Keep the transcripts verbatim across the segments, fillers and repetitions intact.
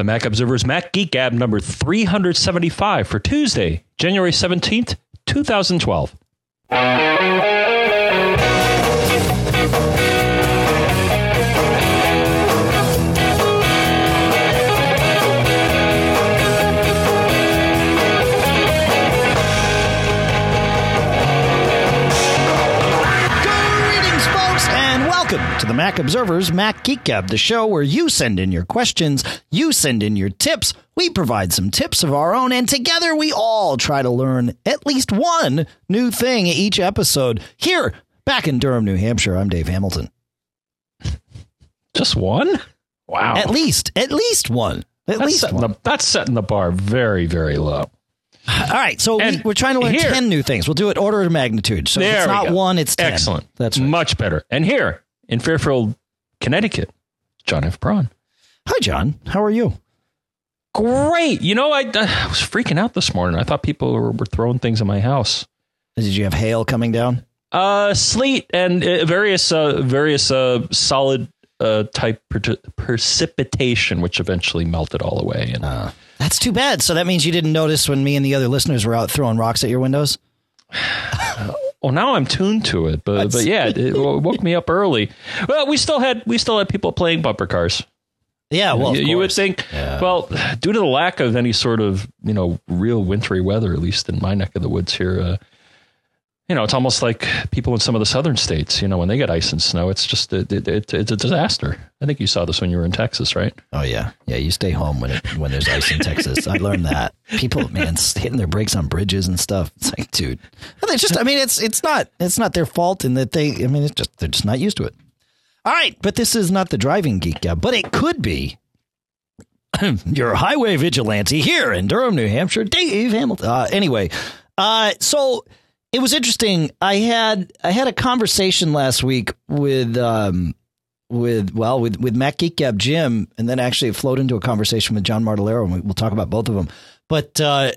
The Mac Observer's Mac Geek Gab number three seventy-five for Tuesday, January seventeenth, two thousand twelve. Welcome to the Mac Observer's Mac Geek Gab, the show where you send in your questions, you send in your tips, we provide some tips of our own, and together we all try to learn at least one new thing each episode. Here, back in Durham, New Hampshire, I'm Dave Hamilton. Just one? Wow. At least, at least one. At that's least one. The, that's setting the bar very, very low. All right, so we, we're trying to learn here, ten new things. We'll do it order of magnitude. So if it's not go. one, it's ten. Excellent. That's right. Much better. And here in Fairfield, Connecticut, John F. Braun. Hi, John. How are you? Great. You know, I, I was freaking out this morning. I thought people were, were throwing things in my house. Did you have hail coming down? Uh, sleet and uh, various uh, various uh, solid uh, type per- precipitation, which eventually melted all away. And uh, that's too bad. So that means you didn't notice when me and the other listeners were out throwing rocks at your windows? Well, now I'm tuned to it, but but yeah, it woke me up early. Well, we still had we still had people playing bumper cars. Yeah, well, you, you would think. Yeah. Well, due to the lack of any sort of you know real wintry weather, at least in my neck of the woods here, uh, you know, it's almost like people in some of the southern states. You know, when they get ice and snow, it's just it, it, it, it's a disaster. I think you saw this when you were in Texas, right? Oh yeah, yeah. You stay home when it, when there's ice in Texas. I learned that. People, man, hitting their brakes on bridges and stuff. It's like, dude, it's just, I mean, it's, it's not, it's not their fault in that they, I mean, it's just, they're just not used to it. All right. But this is not the driving Geek Gab, but it could be your highway vigilante here in Durham, New Hampshire, Dave Hamilton. Uh, anyway. Uh, so it was interesting. I had, I had a conversation last week with, um, with, well, with, with Mac Geek Gab Jim, and then actually it flowed into a conversation with John Martellaro, and we, we'll talk about both of them. But uh,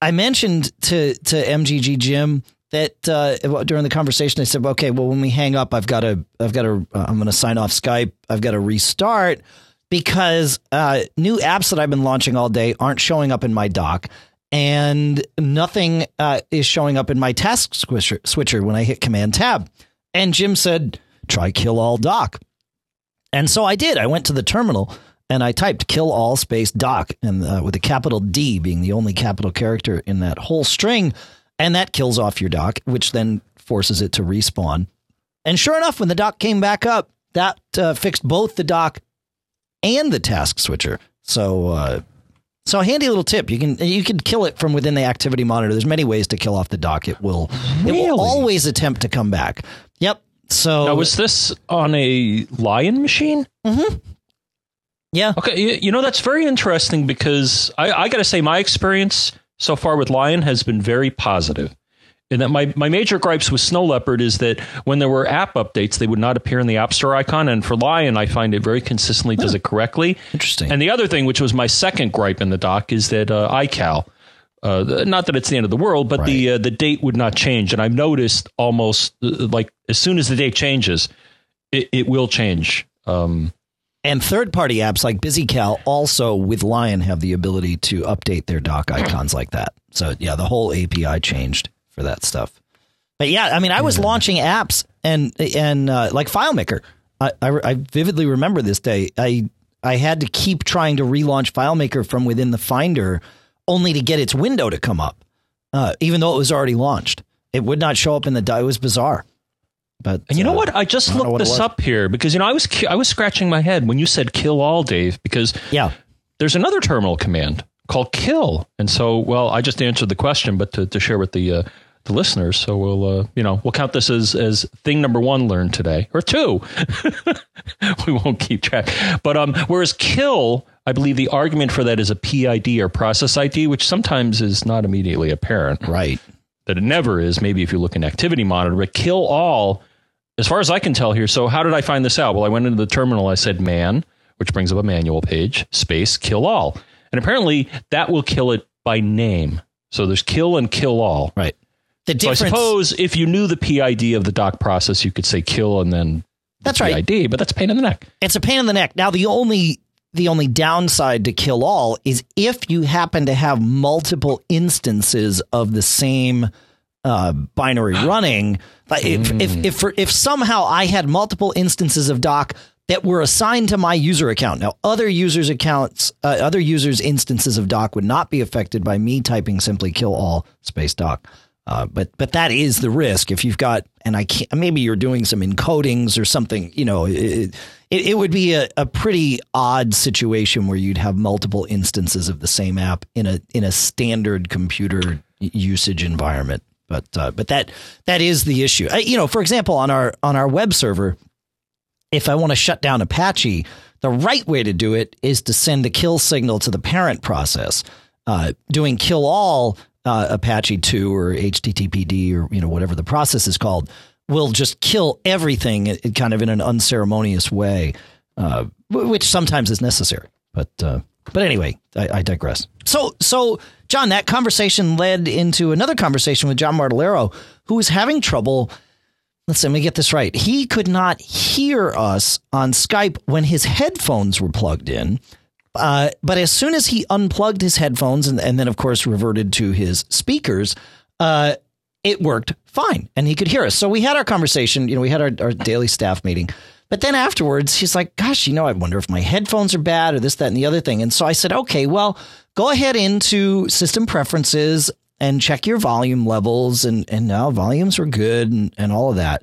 I mentioned to to M G G Jim that uh, during the conversation, I said, "Okay, well, when we hang up, I've got to, I've got to, uh, I'm going to sign off Skype. I've got to restart because uh, new apps that I've been launching all day aren't showing up in my dock, and nothing uh, is showing up in my task switcher, switcher when I hit Command Tab." And Jim said, "Try kill all dock." And so I did. I went to the terminal and I typed kill all space doc, and uh, with a capital D being the only capital character in that whole string. And that kills off your doc, which then forces it to respawn. And sure enough, when the doc came back up, that uh, fixed both the doc and the task switcher. So uh, so a handy little tip. You can you can kill it from within the activity monitor. There's many ways to kill off the doc. It will, really? It will always attempt to come back. Yep. So now, was this on a Lion machine? Mm-hmm. Yeah. Okay. You, you know, that's very interesting because I, I got to say my experience so far with Lion has been very positive. And that my, my major gripes with Snow Leopard is that when there were app updates, they would not appear in the App Store icon. And for Lion, I find it very consistently does huh. it correctly. Interesting. And the other thing, which was my second gripe in the doc, is that uh, iCal, Uh, not that it's the end of the world, but right. the uh, the date would not change. And I've noticed almost uh, like as soon as the date changes, it, it will change. Um, and third party apps like BusyCal also with Lion have the ability to update their dock icons like that. So, yeah, the whole A P I changed for that stuff. But, yeah, I mean, I was yeah. launching apps and and uh, like FileMaker. I, I, I vividly remember this day. I I had to keep trying to relaunch FileMaker from within the Finder, only to get its window to come up, uh, even though it was already launched. It would not show up in the dock. It was bizarre. But and you uh, know what? I just I looked this up here because, you know, I was I was scratching my head when you said kill all, Dave, because yeah. there's another terminal command called kill. And so, well, I just answered the question, but to, to share with the uh, the listeners. So we'll, uh, you know, we'll count this as, as thing number one learned today or two. We won't keep track. But um, whereas kill, I believe the argument for that is a P I D or process I D, which sometimes is not immediately apparent. Right. That it never is. Maybe if you look in Activity Monitor, but kill all, as far as I can tell here. So how did I find this out? Well, I went into the terminal. I said man, which brings up a manual page, space, kill all. And apparently that will kill it by name. So there's kill and kill all. Right. The difference, so I suppose if you knew the P I D of the doc process, you could say kill and then that's P I D, right. But that's a pain in the neck. It's a pain in the neck. Now, the only the only downside to kill all is if you happen to have multiple instances of the same uh, binary running. Like if, mm. if, if, for, if somehow I had multiple instances of doc that were assigned to my user account. Now, other users' accounts, uh, other users' instances of doc would not be affected by me typing simply kill all space doc. Uh, but but that is the risk if you've got, and I can't, maybe you're doing some encodings or something, you know, it, it, it would be a, a pretty odd situation where you'd have multiple instances of the same app in a in a standard computer usage environment. But uh, but that that is the issue. I, you know, for example, on our on our web server, if I want to shut down Apache, the right way to do it is to send a kill signal to the parent process. Uh, doing kill all Uh, Apache two or H T T P D or, you know, whatever the process is called, will just kill everything it, kind of in an unceremonious way, uh, which sometimes is necessary. But uh, but anyway, I, I digress. So, so John, that conversation led into another conversation with John Martellaro, who was having trouble. Let's see, let me get this right. He could not hear us on Skype when his headphones were plugged in. Uh, but as soon as he unplugged his headphones and, and then, of course, reverted to his speakers, uh, it worked fine and he could hear us. So we had our conversation. You know, we had our, our daily staff meeting. But then afterwards, he's like, gosh, you know, I wonder if my headphones are bad or this, that, and the other thing. And so I said, OK, well, go ahead into system preferences and check your volume levels. And, and now volumes were good and, and all of that.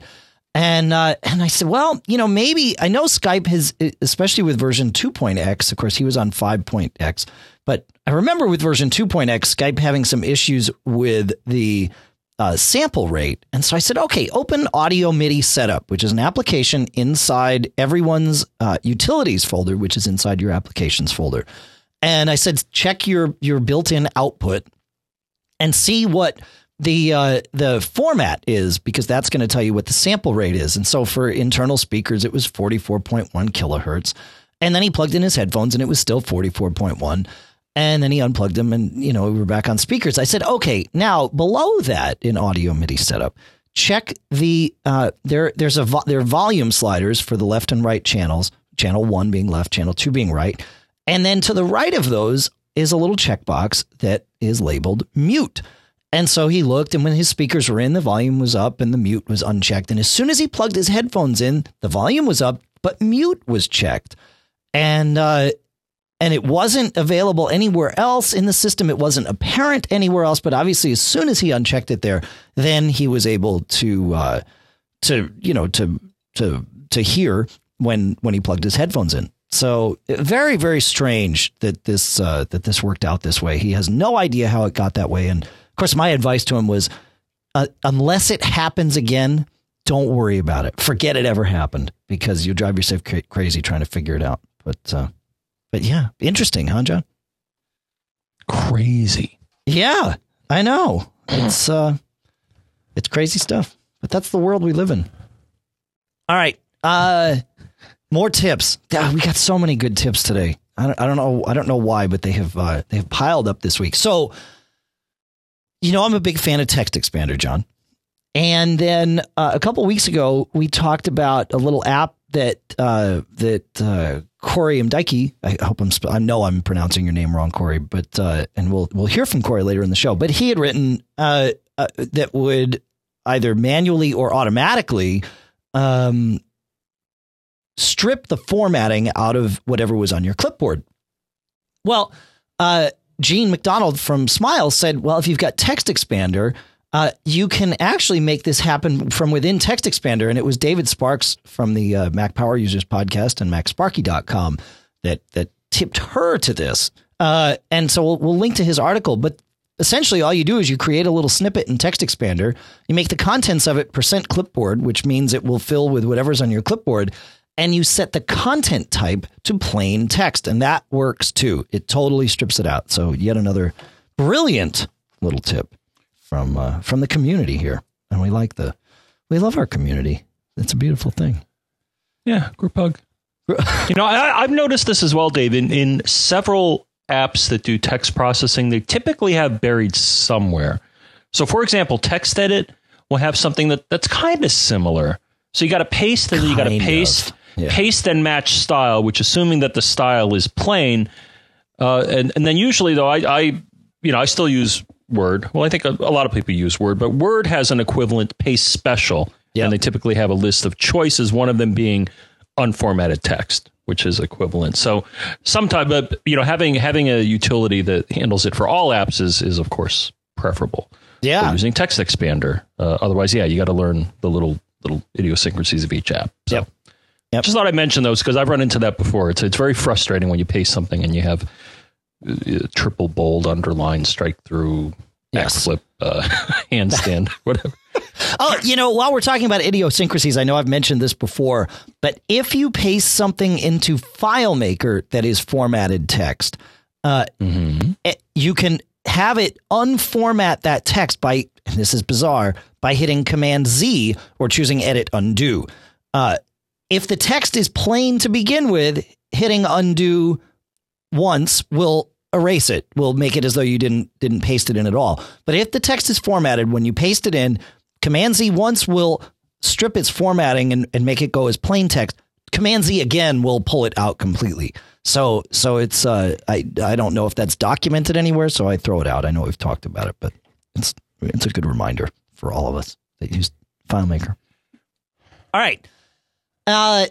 And uh, and I said, well, you know, maybe I know Skype has, especially with version two point X, of course, he was on five point X. But I remember with version two point X, Skype having some issues with the uh, sample rate. And so I said, OK, open Audio MIDI Setup, which is an application inside everyone's uh, utilities folder, which is inside your applications folder. And I said, check your your built in output and see what the uh, the format is, because that's going to tell you what the sample rate is. And so for internal speakers, it was forty-four point one kilohertz. And then he plugged in his headphones and it was still forty-four point one. And then he unplugged them and, you know, we were back on speakers. I said, OK, now below that in Audio MIDI Setup, check the uh, there. There's a vo- there are volume sliders for the left and right channels, channel one being left, channel two being right. And then to the right of those is a little checkbox that is labeled mute. And so he looked, and when his speakers were in, the volume was up and the mute was unchecked. And as soon as he plugged his headphones in, the volume was up, but mute was checked. And uh, and it wasn't available anywhere else in the system. It wasn't apparent anywhere else. But obviously, as soon as he unchecked it there, then he was able to uh, to, you know, to to to hear when when he plugged his headphones in. So very, very strange that this uh, that this worked out this way. He has no idea how it got that way. And of course, my advice to him was, uh, unless it happens again, don't worry about it. Forget it ever happened, because you'll drive yourself cra- crazy trying to figure it out. But uh, but yeah, interesting, huh, John? Crazy. Yeah, I know. It's uh, it's crazy stuff. But that's the world we live in. All right. Uh, more tips. God, we got so many good tips today. I don't, I don't know. I don't know why, but they have uh, they have piled up this week. So, you know, I'm a big fan of Text Expander, John. And then uh, a couple of weeks ago, we talked about a little app that uh, that uh, Corey Imdike. I hope I'm. Sp- I know I'm pronouncing your name wrong, Corey. But uh, and we'll we'll hear from Corey later in the show. But he had written uh, uh, that would either manually or automatically um, strip the formatting out of whatever was on your clipboard. Well, uh, Gene McDonald from Smile said, well, if you've got Text Expander, uh, you can actually make this happen from within Text Expander. And it was David Sparks from the uh, Mac Power Users podcast and Mac Sparky dot com that that tipped her to this. Uh, and so we'll, we'll link to his article. But essentially, all you do is you create a little snippet in Text Expander. You make the contents of it percent clipboard, which means it will fill with whatever's on your clipboard. And you set the content type to plain text, and that works too. It totally strips it out. So yet another brilliant little tip from uh, from the community here, and we like the we love our community. It's a beautiful thing. Yeah, group hug. You know, I, I've noticed this as well, Dave. In, in several apps that do text processing, they typically have buried somewhere. So, for example, TextEdit will have something that that's kind of similar. So you got to paste, and you got to paste. Of. yeah. paste and match style, which assuming that the style is plain. Uh, and, and then usually, though, I, I, you know, I still use Word. Well, I think a, a lot of people use Word, but Word has an equivalent paste special. Yep. And they typically have a list of choices, one of them being unformatted text, which is equivalent. So sometimes, uh, you know, having having a utility that handles it for all apps is, is of course, preferable. Yeah. For using Text Expander. Uh, otherwise, yeah, you got to learn the little little idiosyncrasies of each app. So, yep. Yep. Just thought I'd mention those because I've run into that before. It's it's very frustrating when you paste something and you have uh, triple bold, underline, strike through, yes. backflip, uh, handstand, whatever. Oh, you know, while we're talking about idiosyncrasies, I know I've mentioned this before, but if you paste something into FileMaker that is formatted text, uh, mm-hmm. it, you can have it unformat that text by, and this is bizarre, by hitting Command Z or choosing Edit Undo. Uh, if the text is plain to begin with, hitting Undo once will erase it, will make it as though you didn't didn't paste it in at all. But if the text is formatted, when you paste it in, Command Z once will strip its formatting and, and make it go as plain text. Command Z again will pull it out completely. So so it's uh, I I don't know if that's documented anywhere, so I throw it out. I know we've talked about it, but it's it's a good reminder for all of us that use FileMaker. All right. Uh,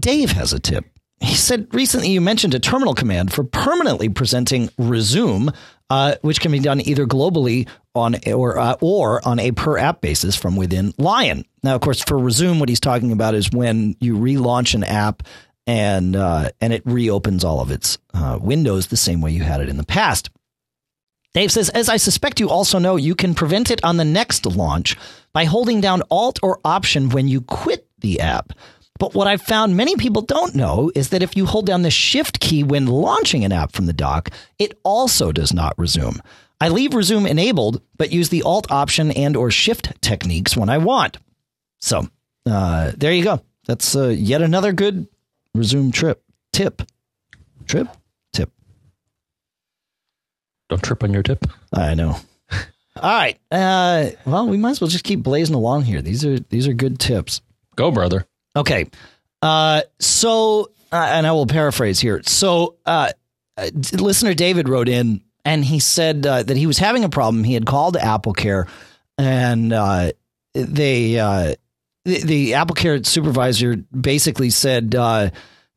Dave has a tip. He said recently you mentioned a terminal command for permanently presenting resume, uh, which can be done either globally on or uh, or on a per app basis from within Lion. Now, of course, for resume, what he's talking about is when you relaunch an app and uh, and it reopens all of its uh, windows the same way you had it in the past. Dave says, as I suspect you also know, you can prevent it on the next launch by holding down Alt or Option when you quit the app. But what I've found many people don't know is that if you hold down the Shift key when launching an app from the dock, it also does not resume. I leave resume enabled, but use the Alt Option and or Shift techniques when I want. So uh, there you go. That's uh, yet another good resume trip. Tip. Trip? Tip. Don't trip on your tip. I know. All right. Uh, well, we might as well just keep blazing along here. These are these are good tips. Go, brother. Okay, uh, so, uh, and I will paraphrase here. So, uh, listener David wrote in, and he said uh, that he was having a problem. He had called AppleCare, and uh, they, uh, the, the AppleCare supervisor basically said, uh,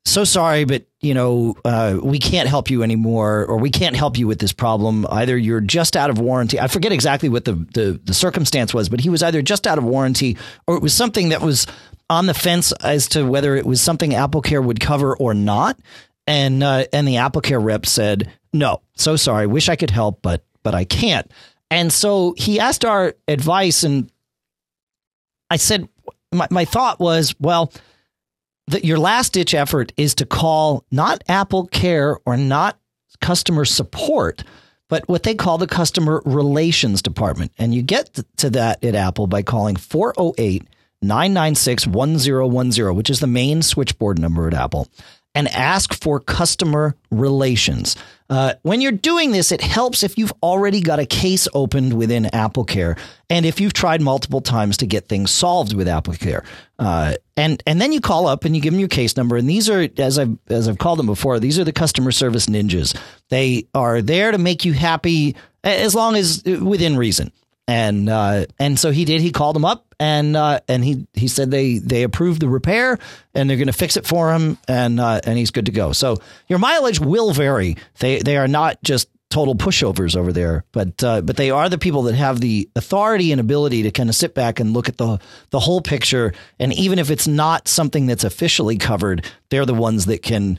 so sorry, but, you know, uh, we can't help you anymore, or we can't help you with this problem. Either you're just out of warranty. I forget exactly what the, the, the circumstance was, but he was either just out of warranty, or it was something that was on the fence as to whether it was something AppleCare would cover or not. And uh, and the AppleCare rep said, no, so sorry. Wish I could help, but but I can't. And so he asked our advice. And I said, my, my thought was, well, that your last ditch effort is to call not AppleCare or not customer support, but what they call the customer relations department. And you get to that at Apple by calling four oh eight, nine nine six, one oh one oh, which is the main switchboard number at Apple, and ask for customer relations. Uh, when you're doing this, it helps if you've already got a case opened within AppleCare, and if you've tried multiple times to get things solved with AppleCare. Uh, and and then you call up and you give them your case number. And these are, as I've as I've called them before, these are the customer service ninjas. They are there to make you happy as long as within reason. And uh, and so he did. He called them up, and uh, and he he said they they approved the repair, and they're going to fix it for him, and uh, and he's good to go. So your mileage will vary. They they are not just total pushovers over there, but uh, but they are the people that have the authority and ability to kind of sit back and look at the the whole picture. And even if it's not something that's officially covered, they're the ones that can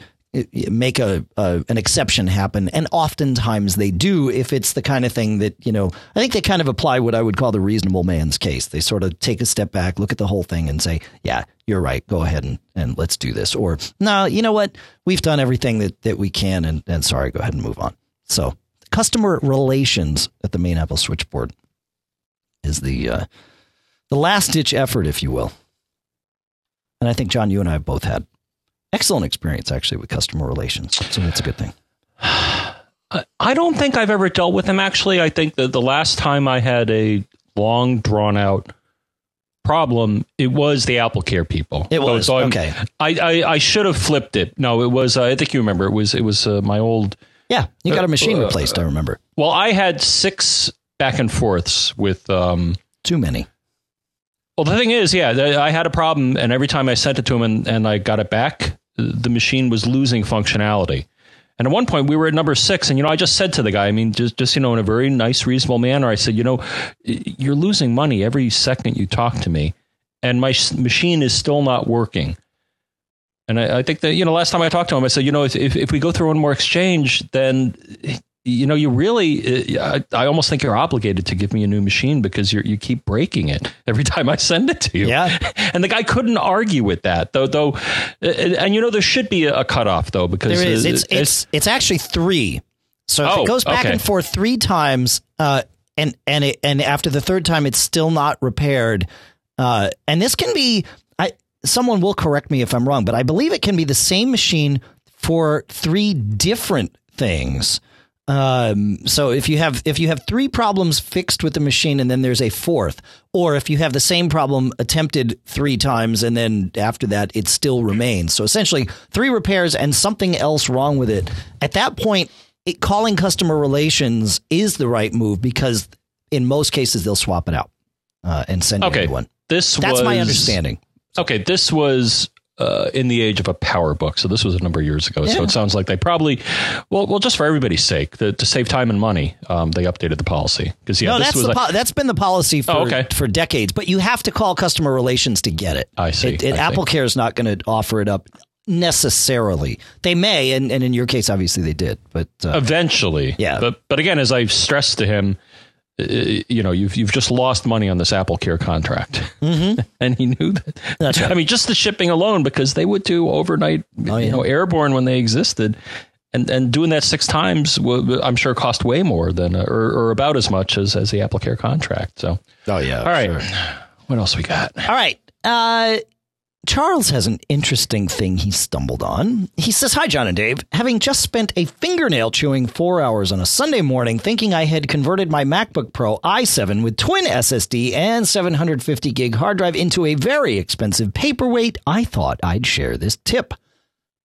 make a, a an exception happen, and oftentimes they do if it's the kind of thing that, you know, I think they kind of apply what I would call the reasonable man's case. They sort of take a step back, look at the whole thing, and say, yeah, you're right, go ahead and, and let's do this, or no, you know what, we've done everything that, that we can, and, and sorry, go ahead and move on. So customer relations at the main Apple switchboard is the uh, the last ditch effort, if you will. And I think, John, you and I have both had excellent experience, actually, with customer relations. So that's a good thing. I don't think I've ever dealt with them, actually. I think that the last time I had a long, drawn-out problem, it was the AppleCare people. It was, so, so okay. I, I, I should have flipped it. No, it was, uh, I think you remember, it was it was uh, my old... Yeah, you got a machine uh, replaced, I remember. Well, I had six back and forths with... Um, Too many. Well, the thing is, yeah, I had a problem, and every time I sent it to him and, and I got it back, the machine was losing functionality. And at one point, we were at number six, and, you know, I just said to the guy, I mean, just, just you know, in a very nice, reasonable manner, I said, you know, you're losing money every second you talk to me, and my machine is still not working. And I, I think that, you know, last time I talked to him, I said, you know, if, if, if we go through one more exchange, then, you know, you really, I, I almost think you're obligated to give me a new machine because you you keep breaking it every time I send it to you. Yeah. And the guy couldn't argue with that, though, though. And, you know, there should be a cutoff, though, because there is. It's, it's, it's, it's actually three. So if oh, it goes back okay. and forth three times uh, and and it, and after the third time, it's still not repaired. Uh, and this can be I someone will correct me if I'm wrong, but I believe it can be the same machine for three different things. Um, so if you have if you have three problems fixed with the machine and then there's a fourth, or if you have the same problem attempted three times and then after that it still remains. So essentially three repairs and something else wrong with it. At that point, it, calling customer relations is the right move because in most cases they'll swap it out uh, and send okay, you a new one. This That's was, my understanding. Okay, this was... Uh, in the age of a PowerBook. So this was a number of years ago. Yeah. So it sounds like they probably, well, well, just for everybody's sake, the, to save time and money, um, they updated the policy. Because yeah, no, this that's, was the like, po- that's been the policy for, oh, okay. for decades, but you have to call customer relations to get it. I see. It, it, I AppleCare is not going to offer it up necessarily. They may, and, and in your case, obviously they did, but... Uh, Eventually. Yeah. But, but again, as I've stressed to him, you know, you've you've just lost money on this AppleCare contract, mm-hmm. and he knew that. That's right. I mean, just the shipping alone, because they would do overnight, oh, yeah. you know, airborne when they existed, and and doing that six times, will, I'm sure, cost way more than or, or about as much as as the AppleCare contract. So, oh yeah, all right. Sure. What else we got? All right. Uh, Charles has an interesting thing he stumbled on. He says, hi, John and Dave. Having just spent a fingernail chewing four hours on a Sunday morning thinking I had converted my MacBook Pro i seven with twin S S D and seven hundred fifty gig hard drive into a very expensive paperweight, I thought I'd share this tip.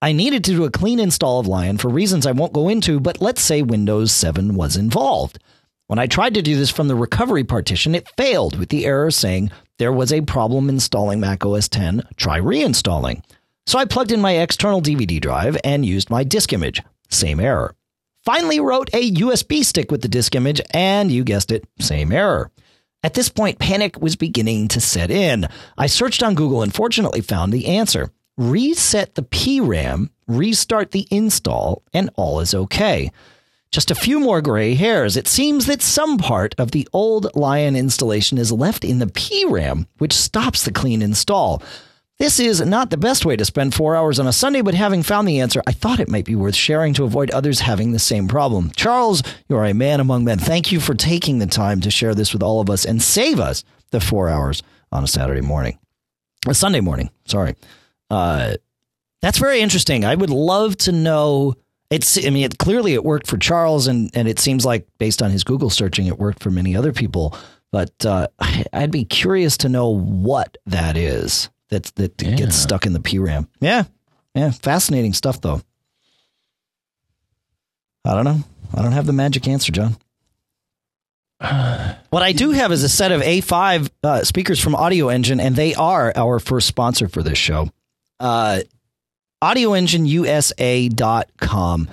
I needed to do a clean install of Lion for reasons I won't go into, but let's say Windows seven was involved. When I tried to do this from the recovery partition, it failed with the error saying there was a problem installing Mac O S ten. Try reinstalling. So I plugged in my external D V D drive and used my disk image. Same error. Finally wrote a U S B stick with the disk image and you guessed it, same error. At this point, panic was beginning to set in. I searched on Google and fortunately found the answer. Reset the P RAM, restart the install, and all is okay. Just a few more gray hairs. It seems that some part of the old Lion installation is left in the P RAM, which stops the clean install. This is not the best way to spend four hours on a Sunday, but having found the answer, I thought it might be worth sharing to avoid others having the same problem. Charles, you are a man among men. Thank you for taking the time to share this with all of us and save us the four hours on a Saturday morning. A Sunday morning. Sorry. Uh, that's very interesting. I would love to know... It's I mean, it, clearly it worked for Charles and, and it seems like based on his Google searching, it worked for many other people. But uh, I, I'd be curious to know what that is that, that yeah. gets stuck in the P RAM. Yeah. Yeah. Fascinating stuff, though. I don't know. I don't have the magic answer, John. What I do have is a set of A five uh, speakers from Audio Engine, and they are our first sponsor for this show. Uh Audio Engine U S A dot com.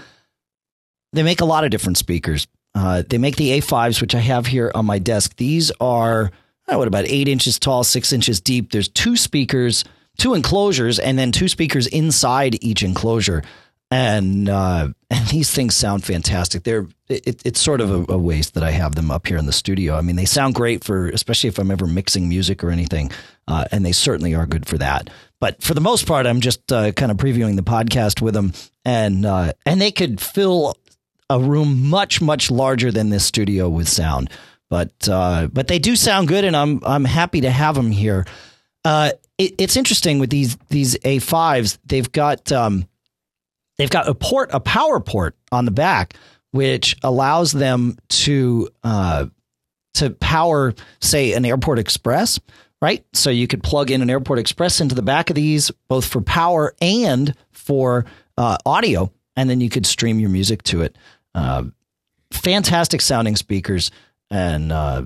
They make a lot of different speakers. Uh, they make the A fives, which I have here on my desk. These are, I don't know, what, about eight inches tall, six inches deep. There's two speakers, two enclosures, and then two speakers inside each enclosure. And uh, and these things sound fantastic. They're it, it's sort of a, a waste that I have them up here in the studio. I mean, they sound great for, especially if I'm ever mixing music or anything, uh, and they certainly are good for that. But for the most part, I'm just uh, kind of previewing the podcast with them, and uh, and they could fill a room much much larger than this studio with sound. But uh, but they do sound good, and I'm I'm happy to have them here. Uh, it, it's interesting with these these A fives. They've got. Um, They've got a port, a power port on the back, which allows them to uh, to power, say, an Airport Express right? So you could plug in an Airport Express into the back of these, both for power and for uh, audio, and then you could stream your music to it. Uh, fantastic sounding speakers, and uh,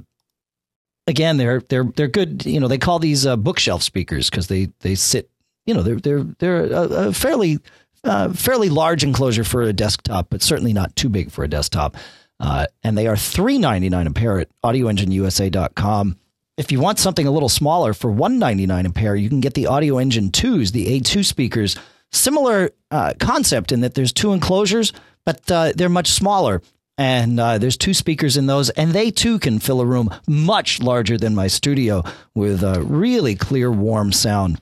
again, they're they're they're good. You know, they call these uh, bookshelf speakers because they they sit. You know, they're they're they're a, a fairly uh, fairly large enclosure for a desktop, but certainly not too big for a desktop. Uh, and they are three ninety-nine a pair at audio engine U S A dot com. If you want something a little smaller for one ninety-nine a pair, you can get the Audio Engine twos, the A two speakers. Similar uh, concept in that there's two enclosures, but uh, they're much smaller. And uh, there's two speakers in those, and they too can fill a room much larger than my studio with a really clear, warm sound.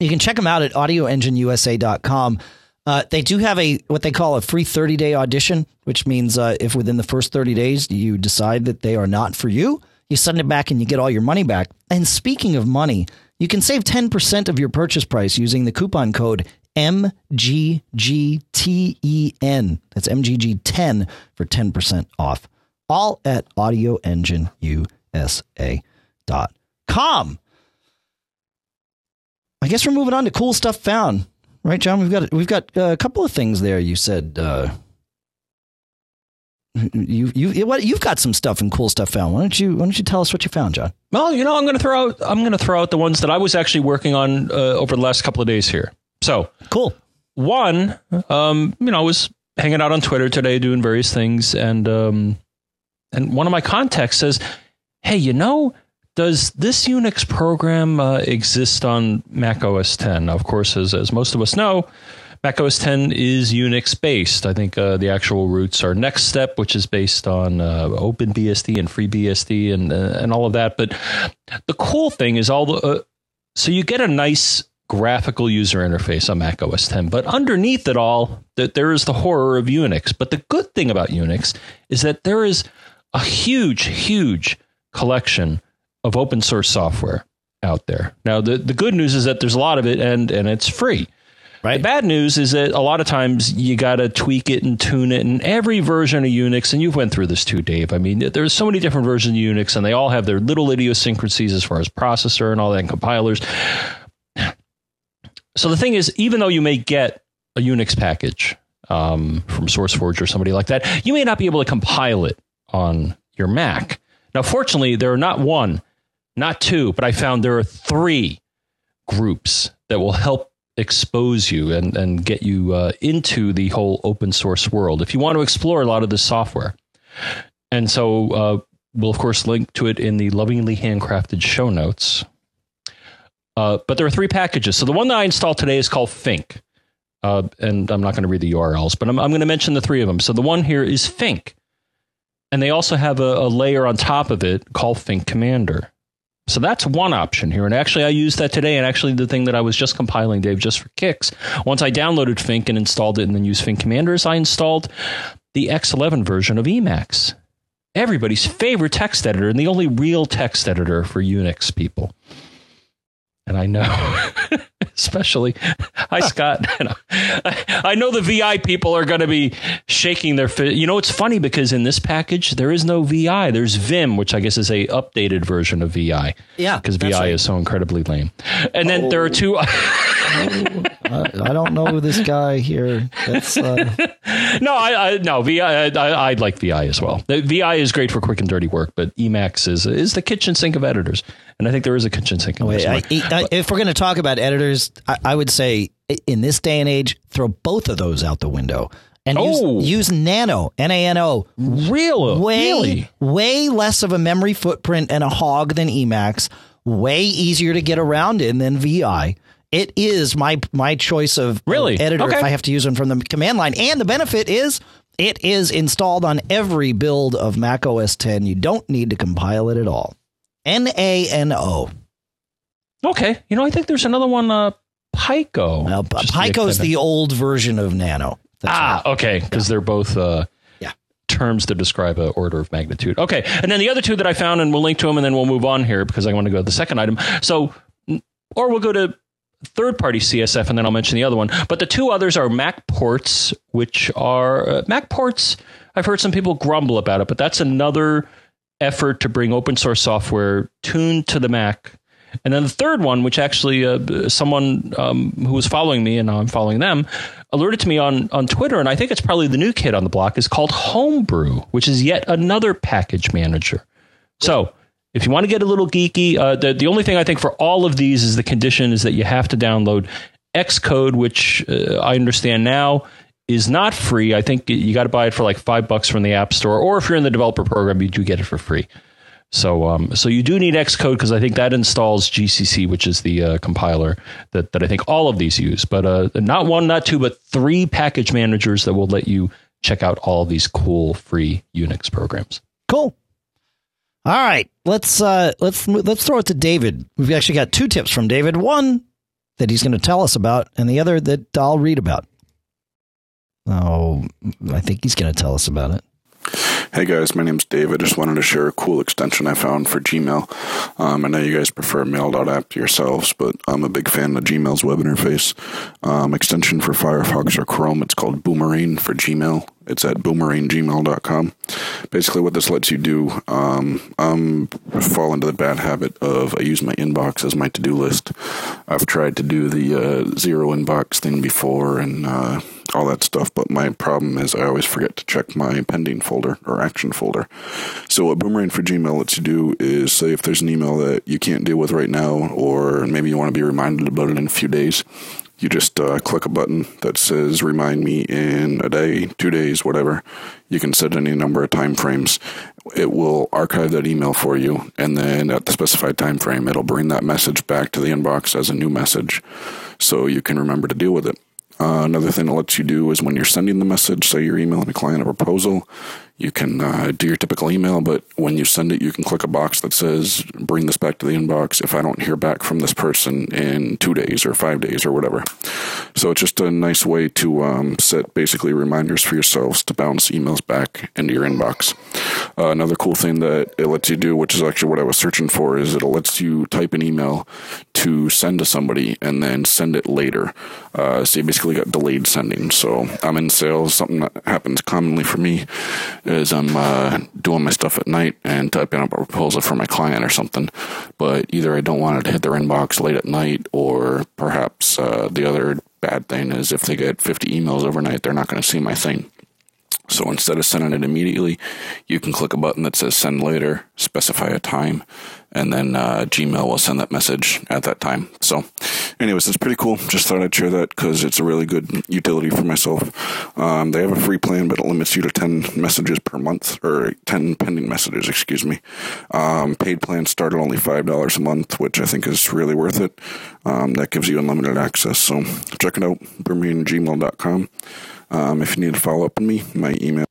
You can check them out at audio engine U S A dot com. Uh, they do have a what they call a free thirty-day audition, which means uh, if within the first thirty days you decide that they are not for you, you send it back and you get all your money back. And speaking of money, you can save ten percent of your purchase price using the coupon code M G G T E N. That's M G G ten for ten percent off. All at audio engine U S A dot com. I guess we're moving on to cool stuff found. Right, John? We've got we've got a couple of things there. You said uh, you you what you've got some stuff and cool stuff found. Why don't you why don't you tell us what you found, John? Well, you know, I'm going to throw out, I'm going to throw out the ones that I was actually working on uh, over the last couple of days here. So cool. One, um, you know, I was hanging out on Twitter today, doing various things, and um, and one of my contacts says, "Hey, you know, does this Unix program uh, exist on Mac O S X?" Now, of course, as, as most of us know, Mac O S X is Unix based. I think uh, the actual roots are Next Step, which is based on uh, OpenBSD and FreeBSD and uh, and all of that. But the cool thing is all the uh, so you get a nice graphical user interface on Mac O S X. But underneath it all, that there is the horror of Unix. But the good thing about Unix is that there is a huge, huge collection of open source software out there. Now, the, the good news is that there's a lot of it and, and it's free. Right. The bad news is that a lot of times you got to tweak it and tune it, and every version of Unix, and you've went through this too, Dave. I mean, there's so many different versions of Unix, and they all have their little idiosyncrasies as far as processor and all that and compilers. So the thing is, even though you may get a Unix package um, from SourceForge or somebody like that, you may not be able to compile it on your Mac. Now, fortunately, there are not one, not two, but I found there are three groups that will help expose you and, and get you uh, into the whole open source world if you want to explore a lot of this software. And so uh, we'll, of course, link to it in the lovingly handcrafted show notes. Uh, but there are three packages. So the one that I installed today is called Fink. Uh, and I'm not going to read the U R Ls, but I'm, I'm going to mention the three of them. So the one here is Fink. And they also have a, a layer on top of it called Fink Commander. So that's one option here. And actually, I used that today. And actually, the thing that I was just compiling, Dave, just for kicks, once I downloaded Fink and installed it and then used Fink Commander, is I installed the X eleven version of Emacs, everybody's favorite text editor and the only real text editor for Unix people. And I know, especially, hi, Scott, I, I know the V I people are going to be shaking their fi- You know, it's funny because in this package, there is no V I. There's Vim, which I guess is a updated version of V I. Yeah. Because V I right. is so incredibly lame. And then oh. there are two. oh, I, I don't know this guy here. That's, uh... no, I, I no V I. I, I like V I as well. The V I is great for quick and dirty work, but Emacs is is the kitchen sink of editors. And I think there is a kitchen sink. Wait, I, I, if we're going to talk about editors, I, I would say in this day and age, throw both of those out the window and oh. use, use Nano, N A N O. Really? Way, really? Way less of a memory footprint and a hog than Emacs. Way easier to get around in than V I. It is my my choice of really? editor okay. if I have to use one from the command line. And the benefit is it is installed on every build of Mac O S X. You don't need to compile it at all. N A N O. Okay. You know, I think there's another one, uh, Pico. Well, Pico's the old version of Nano. That's ah, right. okay. Because yeah. they're both uh, yeah. terms to describe an order of magnitude. Okay. And then the other two that I found, and we'll link to them, and then we'll move on here because I want to go to the second item. So, or we'll go to third-party C S F, and then I'll mention the other one. But the two others are MacPorts, which are... Uh, MacPorts, I've heard some people grumble about it, but that's another effort to bring open source software tuned to the Mac And then the third one, which actually uh, someone um, who was following me, and now I'm following them, alerted to me on, on Twitter, and I think it's probably the new kid on the block, is called Homebrew, which is yet another package manager. So if you want to get a little geeky, uh, the, the only thing I think for all of these is the condition is that you have to download Xcode, which uh, I understand now is not free. I think you got to buy it for like five bucks from the App Store, or if you're in the developer program, you do get it for free. So um, so you do need Xcode, because I think that installs G C C, which is the uh, compiler that, that I think all of these use. But uh, not one, not two, but three package managers that will let you check out all these cool free Unix programs. Cool. All right. Let's uh, let's let's throw it to David. We've actually got two tips from David. One that he's going to tell us about, and the other that I'll read about. Oh, I think he's going to tell us about it. Hey guys, my name's David. I just wanted to share a cool extension I found for Gmail. Um, I know you guys prefer mail dot app yourselves, but I'm a big fan of Gmail's web interface. Um, extension for Firefox or Chrome, it's called Boomerang for Gmail. It's at boomerang gmail dot com. Basically what this lets you do, um, um, fall into the bad habit of I use my inbox as my to-do list. I've tried to do the uh, zero inbox thing before and uh, all that stuff, but my problem is I always forget to check my pending folder or action folder. So what Boomerang for Gmail lets you do is, say if there's an email that you can't deal with right now, or maybe you want to be reminded about it in a few days, you just uh, click a button that says remind me in a day, two days, whatever. You can set any number of time frames. It will archive that email for you, and then at the specified time frame, it'll bring that message back to the inbox as a new message so you can remember to deal with it. Uh, another thing it lets you do is when you're sending the message, say you're emailing a client a proposal, you can uh, do your typical email, but when you send it, you can click a box that says, bring this back to the inbox if I don't hear back from this person in two days or five days or whatever. So it's just a nice way to um, set basically reminders for yourselves to bounce emails back into your inbox. Uh, another cool thing that it lets you do, which is actually what I was searching for, is it lets you type an email to send to somebody and then send it later. Uh, so you basically got delayed sending. So I'm in sales. Something that happens commonly for me is I'm uh, doing my stuff at night and typing up a proposal for my client or something, but either I don't want it to hit their inbox late at night, or perhaps uh, the other bad thing is if they get fifty emails overnight, they're not going to see my thing. So instead of sending it immediately, you can click a button that says send later, specify a time, and then uh, Gmail will send that message at that time. So anyways, it's pretty cool. Just thought I'd share that because it's a really good utility for myself. Um, they have a free plan, but it limits you to ten messages per month, or ten pending messages, excuse me. Um, paid plans start at only five dollars a month, which I think is really worth it. Um, that gives you unlimited access. So check it out, boomerang gmail dot com. Um, if you need to follow up with me, my email.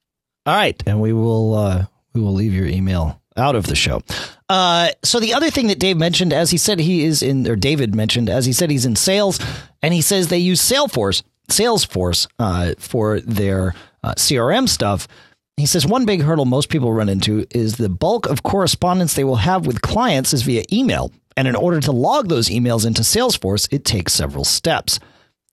All right. And we will uh, we will leave your email out of the show. Uh, so the other thing that Dave mentioned, as he said, he is in, or David mentioned, as he said, he's in sales, and he says they use Salesforce, Salesforce uh, for their uh, C R M stuff. He says one big hurdle most people run into is the bulk of correspondence they will have with clients is via email. And in order to log those emails into Salesforce, it takes several steps.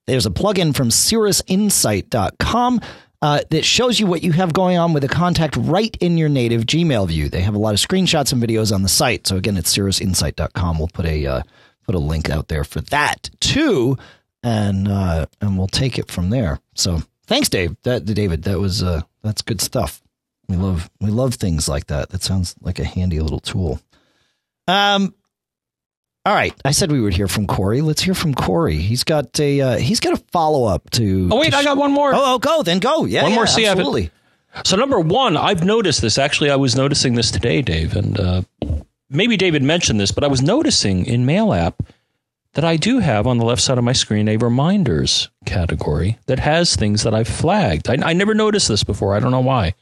There's a plugin from cirrus insight dot com uh, that shows you what you have going on with a contact right in your native Gmail view. They have a lot of screenshots and videos on the site. So again, it's cirrus insight dot com. We'll put a uh, put a link out there for that too, and uh, and we'll take it from there. So thanks, Dave. That David, that was uh, that's good stuff. We love we love things like that. That sounds like a handy little tool. Um. All right, I said we would hear from Corey. Let's hear from Corey. He's got a uh, he's got a follow up to. Oh wait, to sh- I got one more. Oh, oh, go then, go. Yeah, one yeah, more. See, absolutely. So number one, I've noticed this. Actually, I was noticing this today, Dave, and uh, maybe David mentioned this, but I was noticing in Mail app that I do have on the left side of my screen a reminders category that has things that I've flagged. I, I never noticed this before. I don't know why.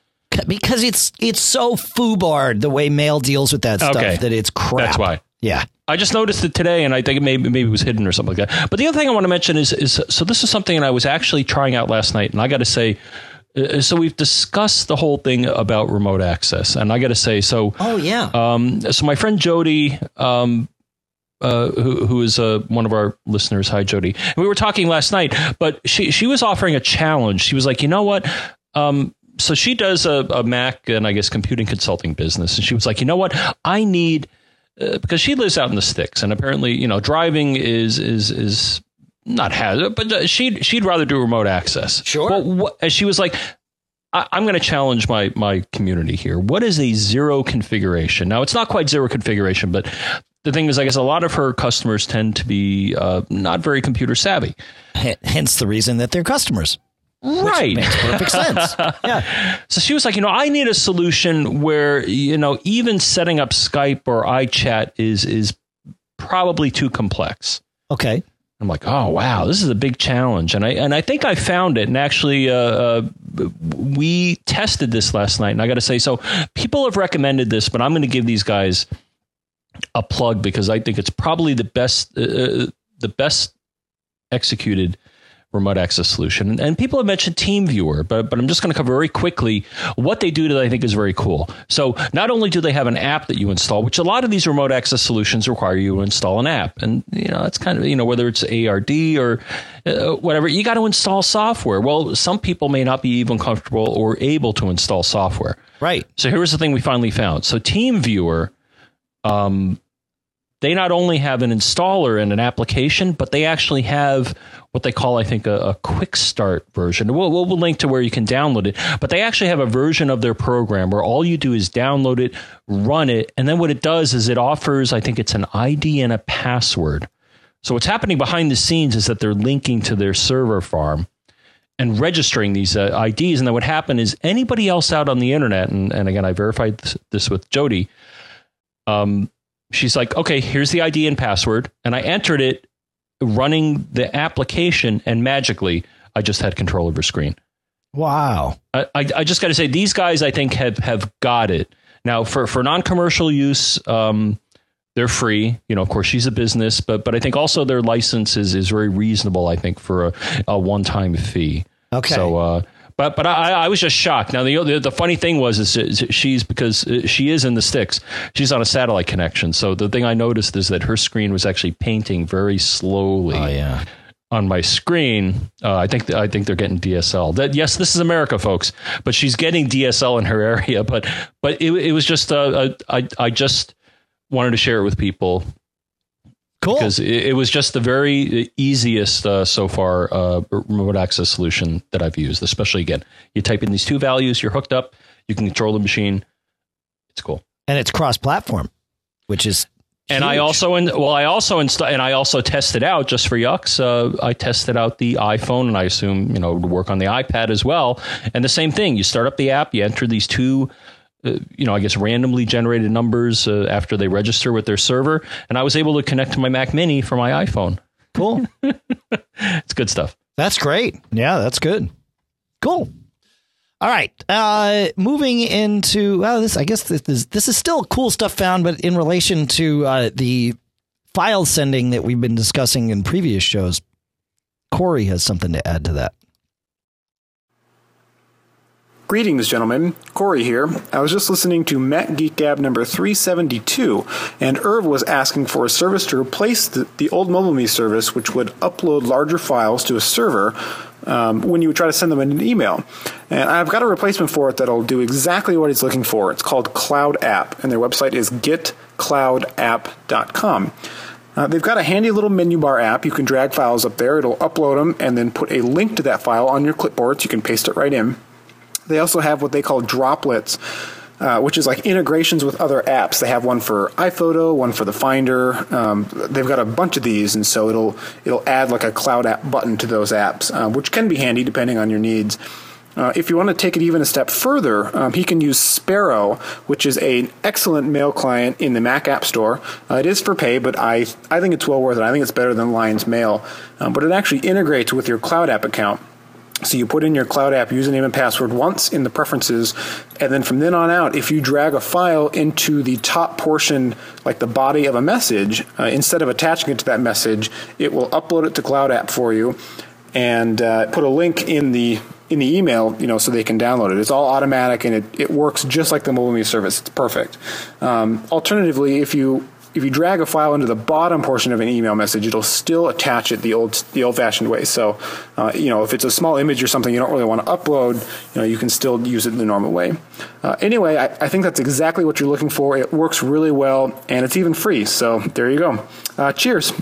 Because it's it's so foobarred the way Mail deals with that stuff okay. that it's crap. That's why. Yeah. I just noticed it today, and I think it maybe maybe it was hidden or something like that. But the other thing I want to mention is, is so this is something that I was actually trying out last night, and I got to say, so we've discussed the whole thing about remote access, and I got to say, so oh yeah, um, so my friend Jody, um, uh, who who is uh, one of our listeners, hi Jody, and we were talking last night, but she she was offering a challenge. She was like, you know what, um. So she does a, a Mac and I guess computing consulting business, and she was like, you know what, I need uh, because she lives out in the sticks, and apparently, you know, driving is is is not hazard, but she'd she'd rather do remote access. Sure. But what, she was like, I, I'm going to challenge my my community here. What is a zero configuration? Now, it's not quite zero configuration, but the thing is, I guess a lot of her customers tend to be uh, not very computer savvy. H- hence the reason that they're customers. Right. Which makes perfect sense. Yeah. So she was like, you know, I need a solution where, you know, even setting up Skype or iChat is is probably too complex. Okay. I'm like, oh, wow, this is a big challenge. And I and I think I found it. And actually, uh, uh, we tested this last night. And I got to say, so people have recommended this, but I'm going to give these guys a plug because I think it's probably the best, uh, the best executed remote access solution. And people have mentioned TeamViewer, but but I'm just going to cover very quickly what they do that I think is very cool. So not only do they have an app that you install, which a lot of these remote access solutions require you to install an app. And, you know, that's kind of, you know, whether it's A R D or uh, whatever, you got to install software. Well, some people may not be even comfortable or able to install software. Right. So here's the thing we finally found. So TeamViewer, um, they not only have an installer and an application, but they actually have what they call, I think, a, a quick start version. We'll, we'll link to where you can download it, but they actually have a version of their program where all you do is download it, run it. And then what it does is it offers, I think it's an I D and a password. So what's happening behind the scenes is that they're linking to their server farm and registering these uh, I Ds. And then what happened is anybody else out on the internet, and, and again, I verified this with Jody, um, she's like, okay, here's the I D and password. And I entered it running the application, and magically, I just had control of her screen. Wow. I, I, I just got to say, these guys, I think, have, have got it. Now, for, for non-commercial use, um, they're free. You know, of course, she's a business, but but I think also their license is, is very reasonable, I think, for a, a one-time fee. Okay. So, uh, but but I, I was just shocked. Now, the, the the funny thing was, is she's, because she is in the sticks, she's on a satellite connection. So the thing I noticed is that her screen was actually painting very slowly oh, yeah. on my screen. Uh, I think I think they're getting D S L. That, yes, this is America, folks, but she's getting D S L in her area. But but it, it was just uh, I, I just wanted to share it with people. Cool. Because it, it was just the very easiest uh, so far uh, remote access solution that I've used, especially, again, you type in these two values, you're hooked up, you can control the machine. It's cool. And it's cross-platform, which is huge. And I also, in, well, I also, insta- and I also tested out, just for yucks, uh, I tested out the iPhone, and I assume, you know, it would work on the iPad as well. And the same thing, you start up the app, you enter these two Uh, you know, I guess randomly generated numbers uh, after they register with their server. And I was able to connect to my Mac Mini for my iPhone. Cool. It's good stuff. That's great. Yeah, that's good. Cool. All right. Uh, moving into, well, this, I guess this is, this is still cool stuff found, but in relation to uh, the file sending that we've been discussing in previous shows, Corey has something to add to that. Greetings, gentlemen. Corey here. I was just listening to Mac Geek Gab number three seventy-two, and Irv was asking for a service to replace the, the old MobileMe service, which would upload larger files to a server um, when you would try to send them in an email. And I've got a replacement for it that'll do exactly what he's looking for. It's called Cloud App, and their website is get cloud app dot com. Uh, they've got a handy little menu bar app. You can drag files up there. It'll upload them and then put a link to that file on your clipboard so you can paste it right in. They also have what they call droplets, uh, which is like integrations with other apps. They have one for iPhoto, one for the Finder. Um, they've got a bunch of these, and so it'll it'll add like a cloud app button to those apps, uh, which can be handy depending on your needs. Uh, if you want to take it even a step further, um, he can use Sparrow, which is an excellent mail client in the Mac App Store. Uh, it is for pay, but I I think it's well worth it. I think it's better than Lion's Mail, um, but it actually integrates with your Cloud App account. So you put in your Cloud App username and password once in the preferences, and then from then on out, if you drag a file into the top portion, like the body of a message, uh, instead of attaching it to that message, it will upload it to Cloud App for you and uh, put a link in the in the email, you know, so they can download it. It's all automatic, and it, it works just like the MobileMe service. It's perfect. Um, alternatively, if you if you drag a file into the bottom portion of an email message, it'll still attach it the old the old-fashioned way. So, uh, you know, if it's a small image or something you don't really want to upload, you know, you can still use it the normal way. Uh, anyway, I, I think that's exactly what you're looking for. It works really well, and it's even free. So there you go. Uh, cheers.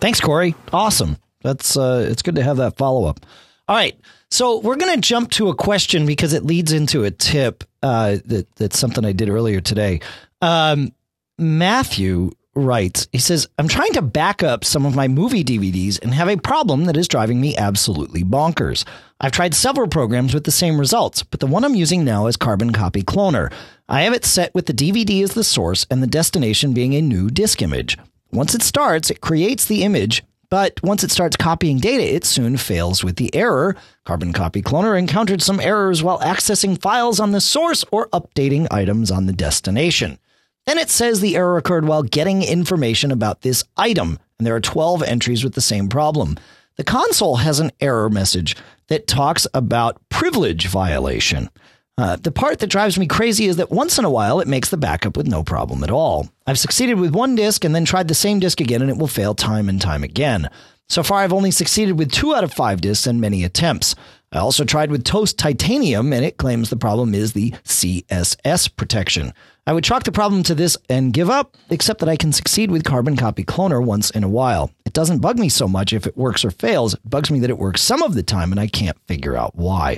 Thanks, Corey. Awesome. That's uh, it's good to have that follow-up. All right. So we're going to jump to a question because it leads into a tip uh, that, that's something I did earlier today. Um, Matthew writes, he says, I'm trying to back up some of my movie D V Ds and have a problem that is driving me absolutely bonkers. I've tried several programs with the same results, but the one I'm using now is Carbon Copy Cloner. I have it set with the D V D as the source and the destination being a new disk image. Once it starts, it creates the image, but once it starts copying data, it soon fails with the error. Carbon Copy Cloner encountered some errors while accessing files on the source or updating items on the destination. Then it says the error occurred while getting information about this item, and there are twelve entries with the same problem. The console has an error message that talks about privilege violation. Uh, the part that drives me crazy is that once in a while it makes the backup with no problem at all. I've succeeded with one disk and then tried the same disk again, and it will fail time and time again. So far, I've only succeeded with two out of five disks and many attempts. I also tried with Toast Titanium, and it claims the problem is the C S S protection. I would chalk the problem to this and give up, except that I can succeed with Carbon Copy Cloner once in a while. It doesn't bug me so much if it works or fails. It bugs me that it works some of the time, and I can't figure out why.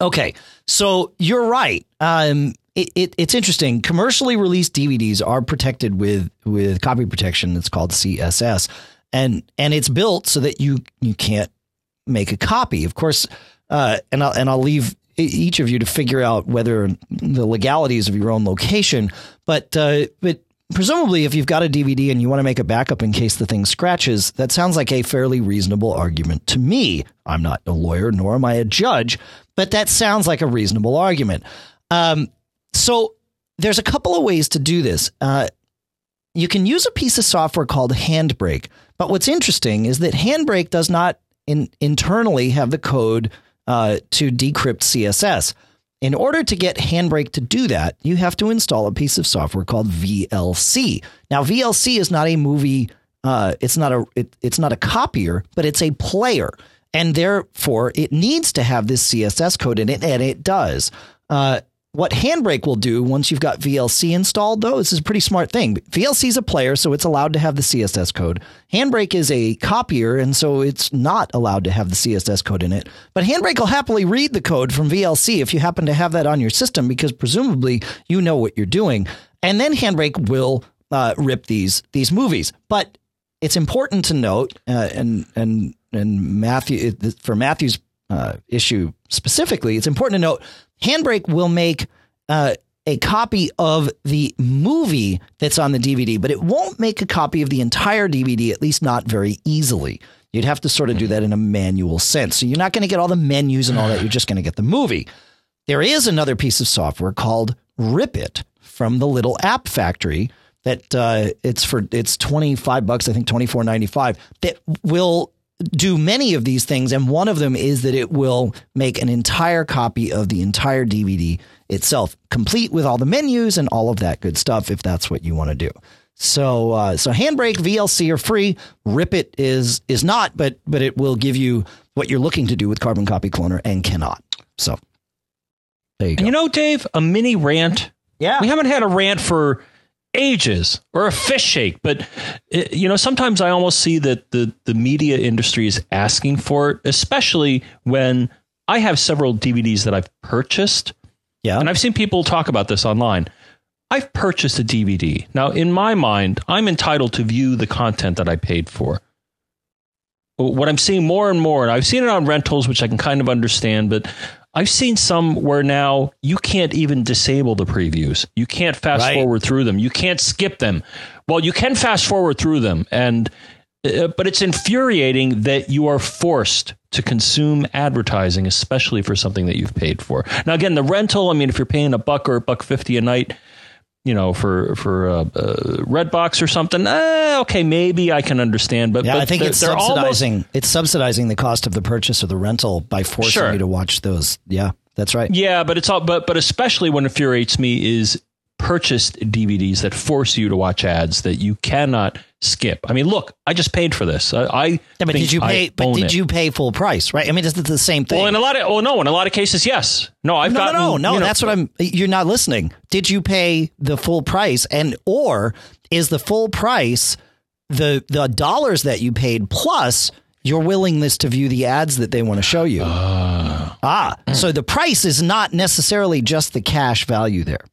Okay, so you're right. Um, it, it, it's interesting. Commercially released D V Ds are protected with, with copy protection. It's called C S S, and and it's built so that you you can't make a copy. Of course, uh, and I'll, and I'll leave each of you to figure out whether the legalities of your own location. But uh, but presumably, if you've got a D V D and you want to make a backup in case the thing scratches, that sounds like a fairly reasonable argument to me. I'm not a lawyer, nor am I a judge, but that sounds like a reasonable argument. Um, so there's a couple of ways to do this. Uh, you can use a piece of software called Handbrake. But what's interesting is that Handbrake does not in, internally have the code Uh, to decrypt C S S. In order to get Handbrake to do that, you have to install a piece of software called V L C. Now, V L C is not a movie. Uh, it's not a it, it's not a copier, but it's a player. And therefore, it needs to have this C S S code in it. And it does. Uh, what Handbrake will do once you've got V L C installed, though, this is a pretty smart thing. V L C is a player, so it's allowed to have the C S S code. Handbrake is a copier, and so it's not allowed to have the C S S code in it. But Handbrake will happily read the code from V L C if you happen to have that on your system, because presumably you know what you're doing. And then Handbrake will uh, rip these these movies. But it's important to note, uh, and and and Matthew for Matthew's uh, issue specifically, it's important to note Handbrake will make uh, a copy of the movie that's on the D V D, but it won't make a copy of the entire D V D, at least not very easily. You'd have to sort of do that in a manual sense. So you're not going to get all the menus and all that. You're just going to get the movie. There is another piece of software called Ripit from the Little App Factory that uh, it's for it's twenty-five bucks, I think twenty-four ninety-five, that will do many of these things, and one of them is that it will make an entire copy of the entire D V D itself, complete with all the menus and all of that good stuff, if that's what you want to do. So, uh, so Handbrake, V L C are free. Ripit is is not, but but it will give you what you're looking to do with Carbon Copy Cloner and cannot. So, there you go. And you know, Dave, a mini rant. Yeah, we haven't had a rant for ages, or a fish shake, but you know, sometimes I almost see that the the media industry is asking for it, especially when I have several D V Ds that I've purchased. Yeah, and I've seen people talk about this online. I've purchased a D V D. Now, in my mind, I'm entitled to view the content that I paid for. What I'm seeing more and more, and I've seen it on rentals, which I can kind of understand, but I've seen some where now you can't even disable the previews. You can't fast right. forward through them. You can't skip them. Well, you can fast forward through them. And uh, but it's infuriating that you are forced to consume advertising, especially for something that you've paid for. Now, again, the rental, I mean, if you're paying a buck or a buck fifty a night, you know, for for uh, uh, Redbox or something. Uh, OK, maybe I can understand. But, yeah, but I think they're, it's they're subsidizing. Almost, it's subsidizing the cost of the purchase or the rental by forcing sure. you to watch those. Yeah, that's right. Yeah, but it's all but but especially what infuriates me is purchased D V Ds that force you to watch ads that you cannot skip. I mean, look, I just paid for this. I, I yeah, but did you pay? I but did it. you pay full price? Right? I mean, isn't it the same thing? Well, in a lot of oh no, in a lot of cases, yes. No, I've no, gotten, no, no, no. You know, that's what I'm. You're not listening. Did you pay the full price, and or is the full price the the dollars that you paid plus your willingness to view the ads that they want to show you? Uh, ah, mm. So the price is not necessarily just the cash value there.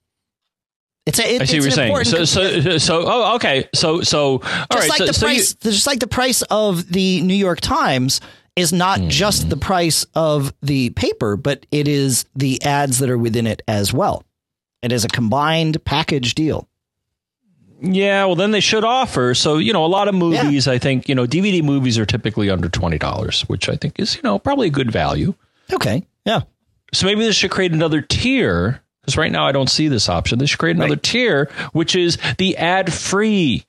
It's a, it, I see it's what you're saying. So, so, so, oh, okay. So, so, all just right. Like so, the so price, you, just like the price of the New York Times is not mm. just the price of the paper, but it is the ads that are within it as well. It is a combined package deal. Yeah, well, then they should offer. So, you know, a lot of movies, yeah. I think, you know, D V D movies are typically under twenty dollars, which I think is, you know, probably a good value. Okay. Yeah. So maybe this should create another tier, because right now I don't see this option. They should create another right. tier, which is the ad-free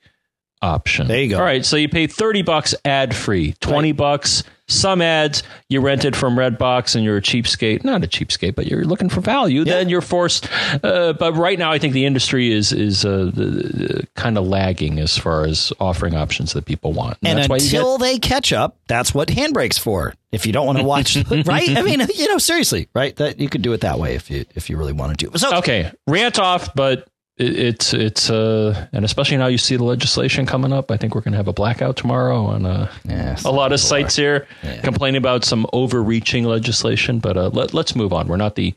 option. There you go. All right. So you pay thirty bucks ad-free, twenty bucks. Right. Some ads you rented from Redbox and you're a cheapskate, not a cheapskate, but you're looking for value. Yeah. Then you're forced. Uh, but right now, I think the industry is is uh, kind of lagging as far as offering options that people want. And, and that's until why get- they catch up, that's what Handbrake's for. If you don't want to watch, right? I mean, you know, seriously, right? That you could do it that way if you if you really wanted to. So, okay, rant off, but. It's it's uh and especially now you see the legislation coming up. I think we're going to have a blackout tomorrow on uh, yeah, a lot of sites here yeah. complaining about some overreaching legislation. But uh, let, let's move on. We're not the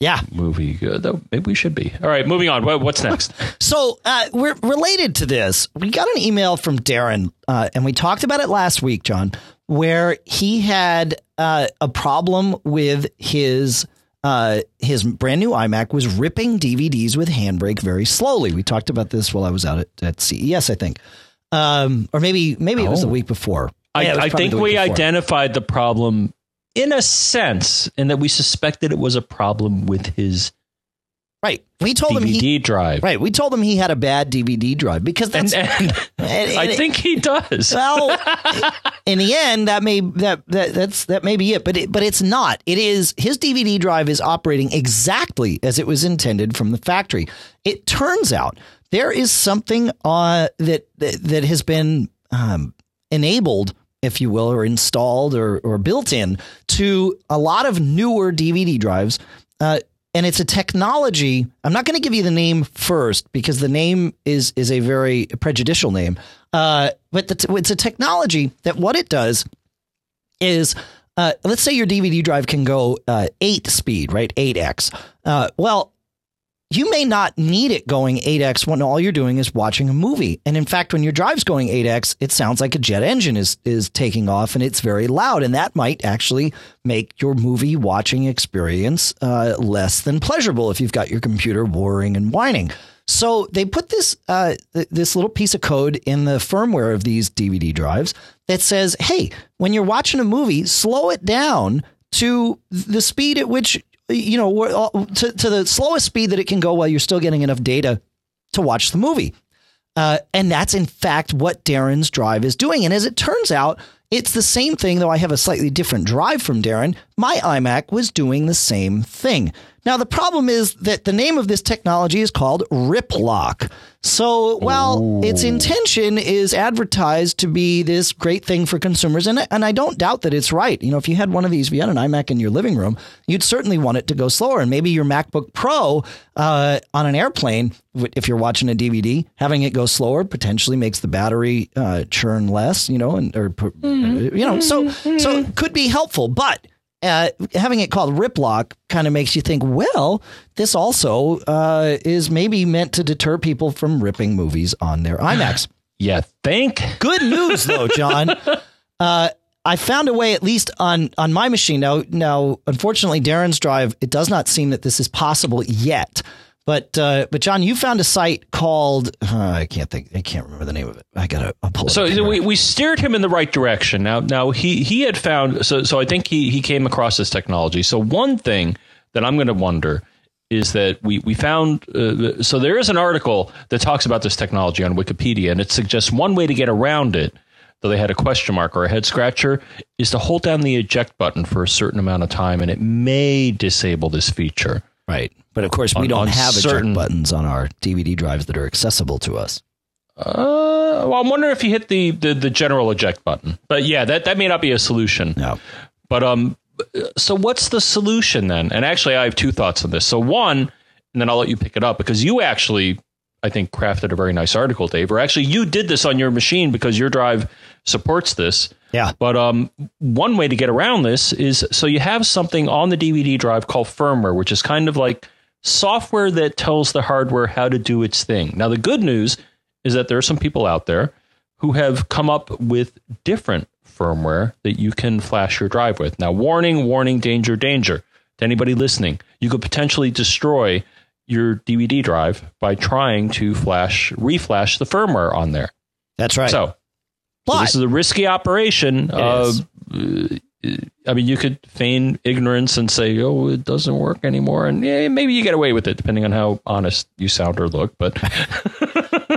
yeah movie good, though. Maybe we should be. All right, moving on. What, what's next? So uh, we're related to this. We got an email from Darren uh, and we talked about it last week, John, where he had uh, a problem with his. Uh, his brand new iMac was ripping D V Ds with Handbrake very slowly. We talked about this while I was out at, at C E S, I think. Um, or maybe maybe oh. it was the week before. I, yeah, I think we before. identified the problem in a sense, in that we suspected it was a problem with his right. We told D V D him he, drive. Right. We told him he had a bad D V D drive because that's. And, and and, and I it, think he does. Well, in the end, that may that, that that's that may be it, but it, but it's not. It is his D V D drive is operating exactly as it was intended from the factory. It turns out there is something uh, that, that that has been um, enabled, if you will, or installed or or built in to a lot of newer D V D drives. Uh, And it's a technology. I'm not going to give you the name first because the name is is a very prejudicial name. Uh, but the t- it's a technology that what it does is, uh, let's say your D V D drive can go uh, eight speed, right? eight X. Uh, well, you may not need it going eight X when all you're doing is watching a movie. And in fact, when your drive's going eight X, it sounds like a jet engine is is taking off and it's very loud. And that might actually make your movie watching experience uh, less than pleasurable if you've got your computer whirring and whining. So they put this uh, th- this little piece of code in the firmware of these D V D drives that says, hey, when you're watching a movie, slow it down to the speed at which you know, to, to the slowest speed that it can go while you're still getting enough data to watch the movie. Uh, and that's, in fact, what Darren's drive is doing. And as it turns out, it's the same thing, though I have a slightly different drive from Darren. My iMac was doing the same thing. Now, the problem is that the name of this technology is called Rip Lock. So, well, Ooh. its intention is advertised to be this great thing for consumers. And, and I don't doubt that it's right. You know, if you had one of these, if you had an iMac in your living room, you'd certainly want it to go slower. And maybe your MacBook Pro uh, on an airplane, if you're watching a D V D, having it go slower potentially makes the battery uh, churn less, you know, and or, mm-hmm. you know, so so it could be helpful. But Uh, having it called Rip Lock kind of makes you think, well, this also uh, is maybe meant to deter people from ripping movies on their iMacs. You think? Good news, though, John. uh, I found a way, at least on, on my machine. Now, now, unfortunately, Darren's drive, it does not seem that this is possible yet. But uh, but John, you found a site called uh, I can't think I can't remember the name of it. I gotta I'll pull it. So up we, we steered him in the right direction. Now now he he had found so so I think he he came across this technology. So one thing that I'm going to wonder is that we we found uh, so there is an article that talks about this technology on Wikipedia, and it suggests one way to get around it, though they had a question mark or a head scratcher, is to hold down the eject button for a certain amount of time, and it may disable this feature. Right. But of course, we on, don't on have certain eject buttons on our D V D drives that are accessible to us. Uh, well, I'm wondering if you hit the, the, the general eject button. But yeah, that, that may not be a solution. No. But um, so what's the solution then? And actually, I have two thoughts on this. So one, and then I'll let you pick it up because you actually, I think, crafted a very nice article, Dave. Or actually, you did this on your machine because your drive supports this. Yeah. But um, one way to get around this is so you have something on the D V D drive called firmware, which is kind of like software that tells the hardware how to do its thing. Now, the good news is that there are some people out there who have come up with different firmware that you can flash your drive with. Now, warning, warning, danger, danger to anybody listening. You could potentially destroy your D V D drive by trying to flash, reflash the firmware on there. That's right. So, so this is a risky operation. Uh, I mean, you could feign ignorance and say, oh, it doesn't work anymore. And yeah, maybe you get away with it, depending on how honest you sound or look. But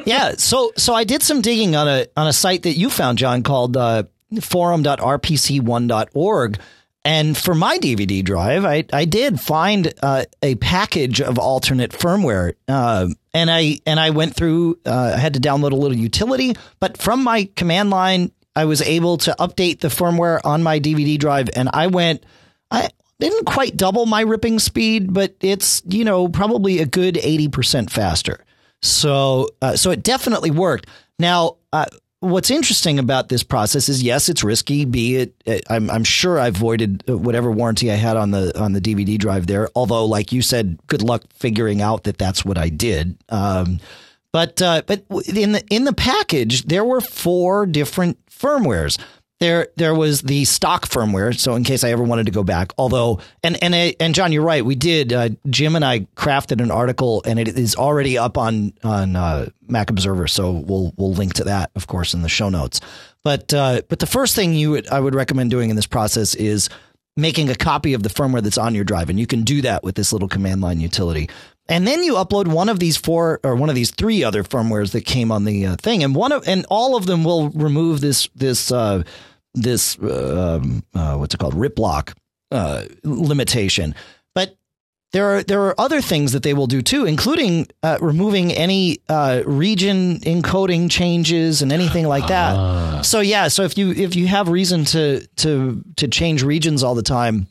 yeah. So so I did some digging on a on a site that you found, John, called uh, forum dot r p c one dot org. And for my D V D drive, I, I did find uh, a package of alternate firmware, uh, and I and I went through. Uh, I had to download a little utility, but from my command line, I was able to update the firmware on my D V D drive. And I went, I didn't quite double my ripping speed, but it's, you know, probably a good eighty percent faster. So uh, so it definitely worked. Now, uh, what's interesting about this process is, yes, it's risky. Be it, it I'm, I'm sure I voided whatever warranty I had on the on the D V D drive there. Although, like you said, good luck figuring out that that's what I did. Um, but uh, but in the in the package, there were four different firmwares. There there was the stock firmware. So in case I ever wanted to go back, although and and and John, you're right. We did. Uh, Jim and I crafted an article, and it is already up on on uh, Mac Observer. So we'll we'll link to that, of course, in the show notes. But uh, but the first thing you would, I would recommend doing in this process is making a copy of the firmware that's on your drive, and you can do that with this little command line utility. And then you upload one of these four or one of these three other firmwares that came on the uh, thing, and one of and all of them will remove this this uh, this uh, um, uh, what's it called rip lock uh, limitation. But there are there are other things that they will do too, including uh, removing any uh, region encoding changes and anything like that. Uh. So yeah, so if you if you have reason to to to change regions all the time,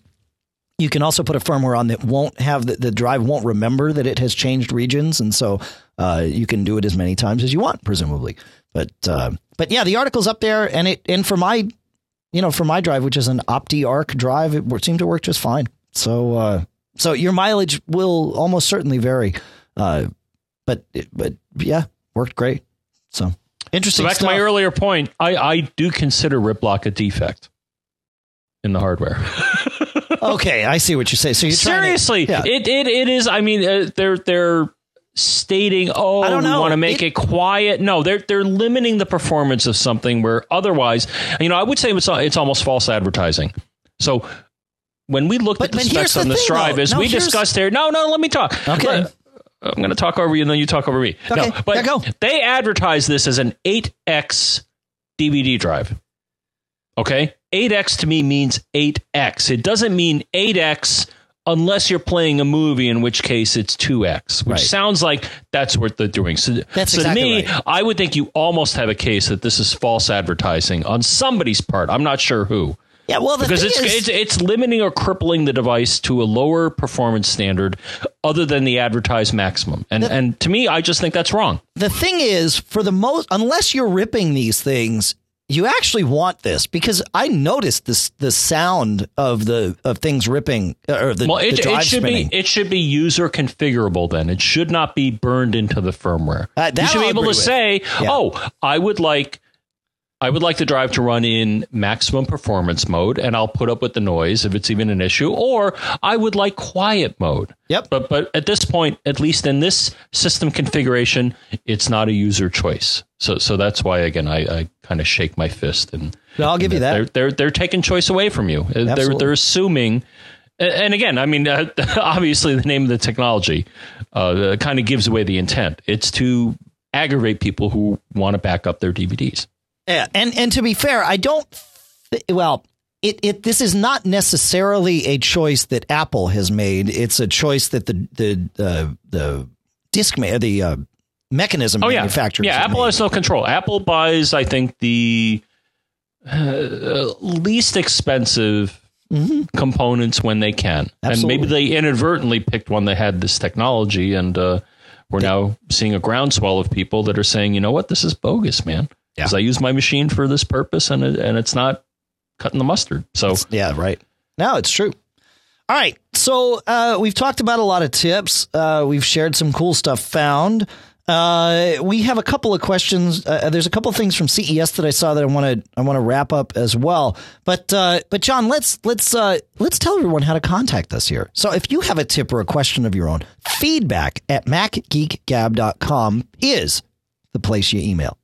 you can also put a firmware on that won't have the, the drive won't remember that it has changed regions. And so uh, you can do it as many times as you want, presumably. But uh, but yeah, the article's up there. And it and for my, you know, for my drive, which is an OptiArc drive, it seemed to work just fine. So uh, so your mileage will almost certainly vary. Uh, but it, but yeah, worked great. So interesting. So back stuff. To my earlier point, I, I do consider rip lock a defect in the hardware. Okay, I see what you say. So you're seriously, to, yeah. it it it is. I mean, uh, they're they're stating, oh, I don't know. We want to make it, it quiet. No, they're they're limiting the performance of something where otherwise, you know, I would say it's it's almost false advertising. So when we looked but, at the specs on the this drive, though. as no, we discussed there, no, no, let me talk. Okay, let, I'm going to talk over you, and then you talk over me. Okay, no, but go. They advertise this as an eight X D V D drive. Okay, eight X to me means eight X. It doesn't mean eight X unless you're playing a movie, in which case it's two X, which right. sounds like that's what they're doing. So, that's so exactly to me, right. I would think you almost have a case that this is false advertising on somebody's part. I'm not sure who. Yeah, well, the because it's, is, it's it's limiting or crippling the device to a lower performance standard other than the advertised maximum. And the, and to me, I just think that's wrong. The thing is, for the most, unless you're ripping these things, you actually want this, because I noticed this the sound of the of things ripping or the, well, it, the drive it should spinning. Be it should be user configurable. Then it should not be burned into the firmware. Uh, you should I'll be able to with. say, yeah. "Oh, I would like I would like the drive to run in maximum performance mode, and I'll put up with the noise if it's even an issue. Or I would like quiet mode." Yep. But but at this point, at least in this system configuration, it's not a user choice. So so that's why, again, I, I kind of shake my fist. And no, I'll give and you that. They're, they're they're taking choice away from you. Absolutely. They're they're assuming. And again, I mean, uh, obviously, the name of the technology uh, kind of gives away the intent. It's to aggravate people who want to back up their D V Ds. Yeah, and and to be fair, I don't. Th- well, It, it this is not necessarily a choice that Apple has made. It's a choice that the the uh, the disk ma- the uh, mechanism oh, manufacturers. Yeah, yeah Apple made. has no control. Apple buys, I think, the uh, least expensive mm-hmm. components when they can, Absolutely. and maybe they inadvertently picked one that had this technology, and uh, we're yeah. now seeing a groundswell of people that are saying, you know what, this is bogus, man. Because yeah. I use my machine for this purpose, and it, and it's not. Cutting the mustard. So yeah, right. No, it's true. All right. So uh, we've talked about a lot of tips. Uh, we've shared some cool stuff found. Uh, we have a couple of questions. Uh, there's a couple of things from C E S that I saw that I want to I want to wrap up as well. But uh, but John, let's let's uh, let's tell everyone how to contact us here. So if you have a tip or a question of your own, feedback at mac geek gab dot com is the place you email.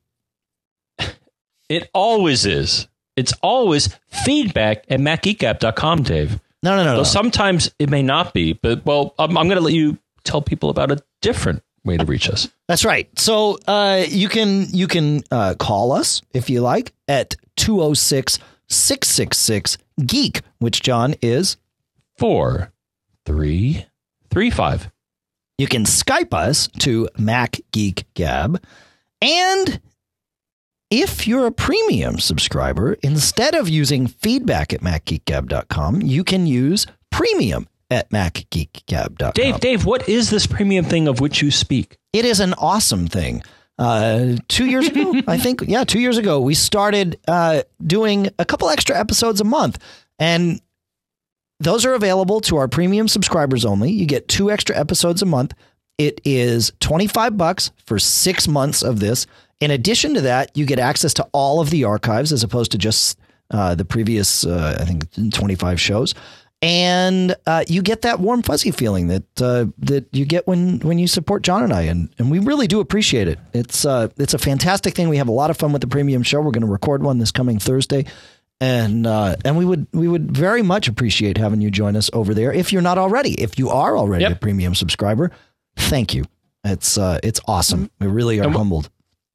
It always is. It's always feedback at mac geek gab dot com, Dave. No, no, no. So no. Sometimes it may not be, but well, I'm, I'm going to let you tell people about a different way to reach us. That's right. So uh, you can you can uh, call us if you like at two oh six, six six six, geek, which John is four three three five. You can Skype us to MacGeekGab, and if you're a premium subscriber, instead of using feedback at mac geek gab dot com, you can use premium at mac geek gab dot com. Dave, Dave, what is this premium thing of which you speak? It is an awesome thing. Uh, two years ago, I think. Yeah, two years ago, we started uh, doing a couple extra episodes a month. And those are available to our premium subscribers only. You get two extra episodes a month. It is twenty-five bucks for six months of this. In addition to that, you get access to all of the archives as opposed to just uh, the previous, uh, I think, twenty-five shows. And uh, you get that warm, fuzzy feeling that uh, that you get when when you support John and I. And, and we really do appreciate it. It's uh, it's a fantastic thing. We have a lot of fun with the premium show. We're going to record one this coming Thursday. And uh, and we would we would very much appreciate having you join us over there if you're not already. If you are already yep. a premium subscriber, thank you. It's uh, it's awesome. We really are and humbled.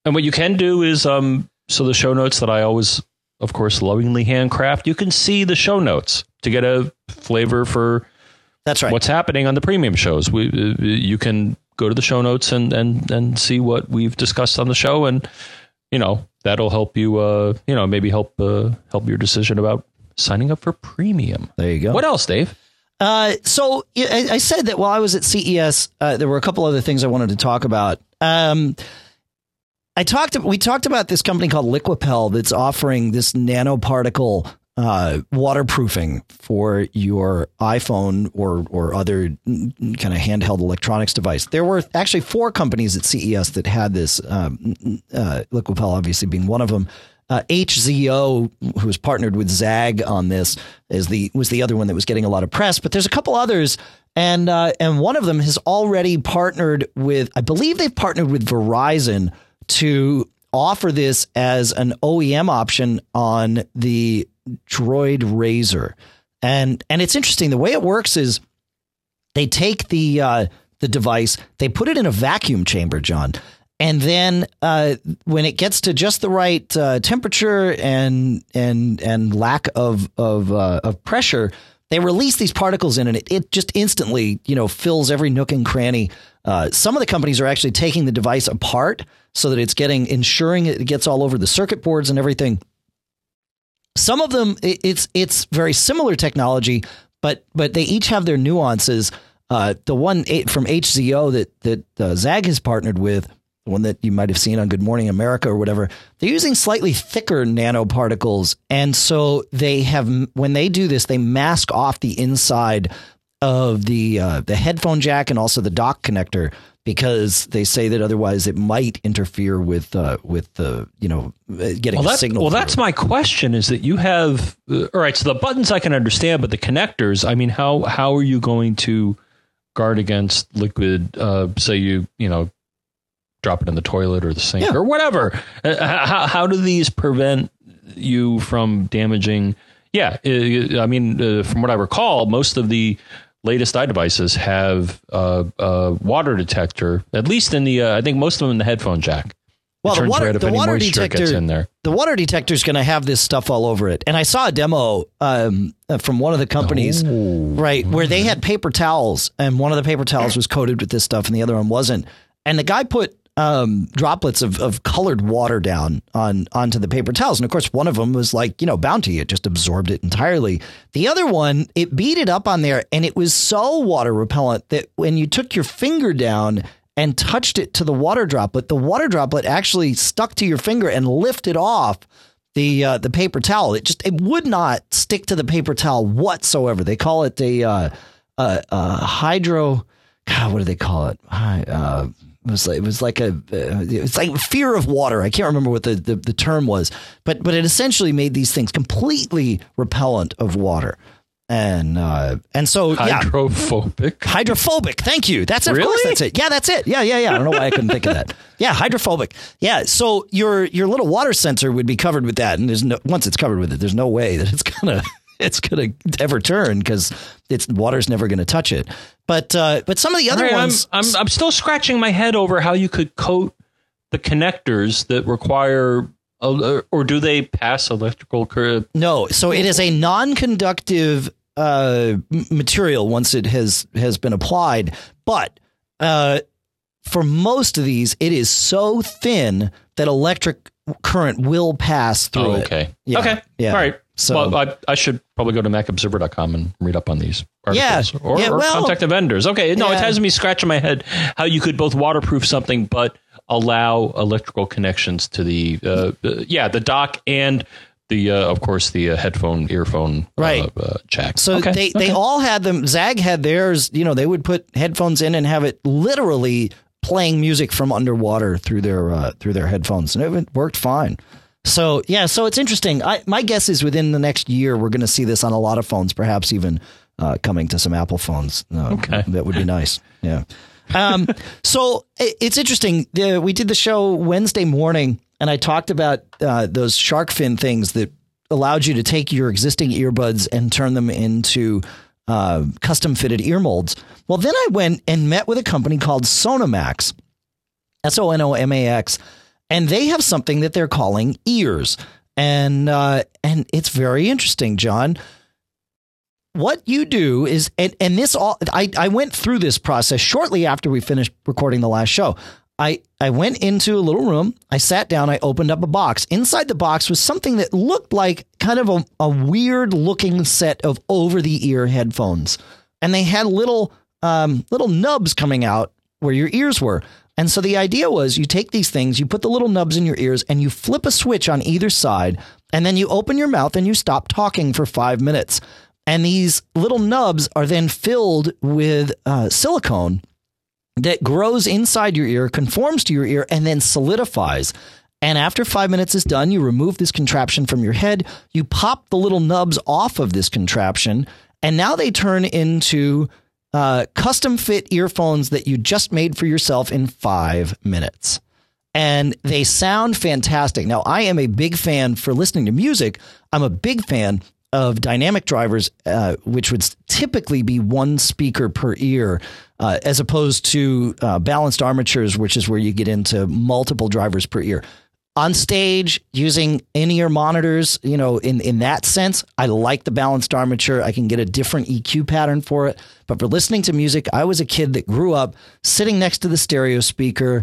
And what you can do is, um, so the show notes that I always, of course, lovingly handcraft, you can see the show notes to get a flavor for that's right. what's happening on the premium shows. We, uh, you can go to the show notes and, and, and see what we've discussed on the show. And, you know, that'll help you, uh, you know, maybe help, uh, help your decision about signing up for premium. There you go. What else, Dave? Uh, so I, I said that while I was at C E S, uh, there were a couple other things I wanted to talk about. Um, I talked. We talked about this company called Liquipel that's offering this nanoparticle uh, waterproofing for your iPhone or or other kind of handheld electronics device. There were actually four companies at C E S that had this. Um, uh, Liquipel, obviously, being one of them. Uh, H Z O, who's partnered with Zag on this, is the was the other one that was getting a lot of press. But there's a couple others. And uh, and one of them has already partnered with. I believe they've partnered with Verizon to offer this as an O E M option on the Droid Razr. And and it's interesting. The way it works is they take the uh, the device, they put it in a vacuum chamber, John, and then uh, when it gets to just the right uh, temperature and and and lack of of uh, of pressure, they release these particles in, and it it just instantly you know fills every nook and cranny. Uh, some of the companies are actually taking the device apart so that it's getting, ensuring it gets all over the circuit boards and everything. Some of them, it, it's it's very similar technology, but but they each have their nuances. Uh, the one from H Z O that that uh, Zag has partnered with, the one that you might have seen on Good Morning America or whatever, they're using slightly thicker nanoparticles, and so they have when they do this, they mask off the inside of the uh, the headphone jack and also the dock connector, because they say that otherwise it might interfere with uh, with the uh, you know getting well, that, a signal. Well, through. That's my question: is that you have uh, all right? So the buttons I can understand, but the connectors, I mean, how how are you going to guard against liquid? Uh, say you you know drop it in the toilet or the sink yeah. or whatever. Uh, how how do these prevent you from damaging? Yeah, uh, I mean, uh, from what I recall, most of the latest iDevices have a uh, uh, water detector, at least in the, uh, I think most of them in the headphone jack. Well, the water, the water detector, in there. the water detector is going to have this stuff all over it. And I saw a demo um, from one of the companies, oh. right, where they had paper towels, and one of the paper towels was coated with this stuff and the other one wasn't. And the guy put um, droplets of, of colored water down on onto the paper towels. And of course, one of them was like, you know, Bounty. It just absorbed it entirely. The other one, it beat it up on there, and it was so water repellent that when you took your finger down and touched it to the water droplet, the water droplet actually stuck to your finger and lifted off the uh, the paper towel. It just it would not stick to the paper towel whatsoever. They call it the uh, uh, uh, hydro. God, what do they call it? Uh, it was like, it was like a uh, it's like fear of water. I can't remember what the, the, the term was, but but it essentially made these things completely repellent of water. And uh, and so hydrophobic, yeah. hydrophobic. Thank you. That's it. Really? Of course, that's it. Yeah, that's it. Yeah, yeah, yeah. I don't know why I couldn't think of that. Yeah, hydrophobic. Yeah. So your your little water sensor would be covered with that, and there's no once it's covered with it, there's no way that it's gonna it's gonna ever turn because it's water's never gonna touch it. But uh, but some of the other right, ones, I'm, I'm I'm still scratching my head over how you could coat the connectors that require. Or do they pass electrical current? No. So it is a non-conductive uh, material once it has has been applied. But uh, for most of these, it is so thin that electric current will pass through oh, okay. it. Yeah. Okay. Yeah. All right. So well, I, I should probably go to Mac Observer dot com and read up on these articles yeah, or, yeah, or well, contact the vendors. Okay. No, yeah. It has me scratching my head how you could both waterproof something, but allow electrical connections to the, uh, yeah, the dock and the, uh, of course, the uh, headphone, earphone right. uh, uh, jack. So okay. they, okay. they all had them. Zag had theirs. You know, they would put headphones in and have it literally playing music from underwater through their uh, through their headphones. And it worked fine. So, yeah, so it's interesting. I, my guess is within the next year, we're going to see this on a lot of phones, perhaps even uh, coming to some Apple phones. Uh, okay. That would be nice. Yeah. um, so it, it's interesting. The, we did the show Wednesday morning, and I talked about uh, those shark fin things that allowed you to take your existing earbuds and turn them into uh, custom fitted ear molds. Well, then I went and met with a company called Sonomax, S O N O M A X. And they have something that they're calling ears. And uh, and it's very interesting, John. What you do is, and, and this all, I, I went through this process shortly after we finished recording the last show. I, I went into a little room. I sat down. I opened up a box. Inside the box was something that looked like kind of a, a weird looking set of over the ear headphones. And they had little um, little nubs coming out where your ears were. And so the idea was you take these things, you put the little nubs in your ears and you flip a switch on either side and then you open your mouth and you stop talking for five minutes. And these little nubs are then filled with uh, silicone that grows inside your ear, conforms to your ear and then solidifies. And after five minutes is done, you remove this contraption from your head. You pop the little nubs off of this contraption and now they turn into Uh, custom fit earphones that you just made for yourself in five minutes. And they sound fantastic. Now, I am a big fan for listening to music. I'm a big fan of dynamic drivers, uh, which would typically be one speaker per ear, uh, as opposed to uh, balanced armatures, which is where you get into multiple drivers per ear. On stage, using in-ear monitors, you know, in, in that sense, I like the balanced armature. I can get a different E Q pattern for it. But for listening to music, I was a kid that grew up sitting next to the stereo speaker,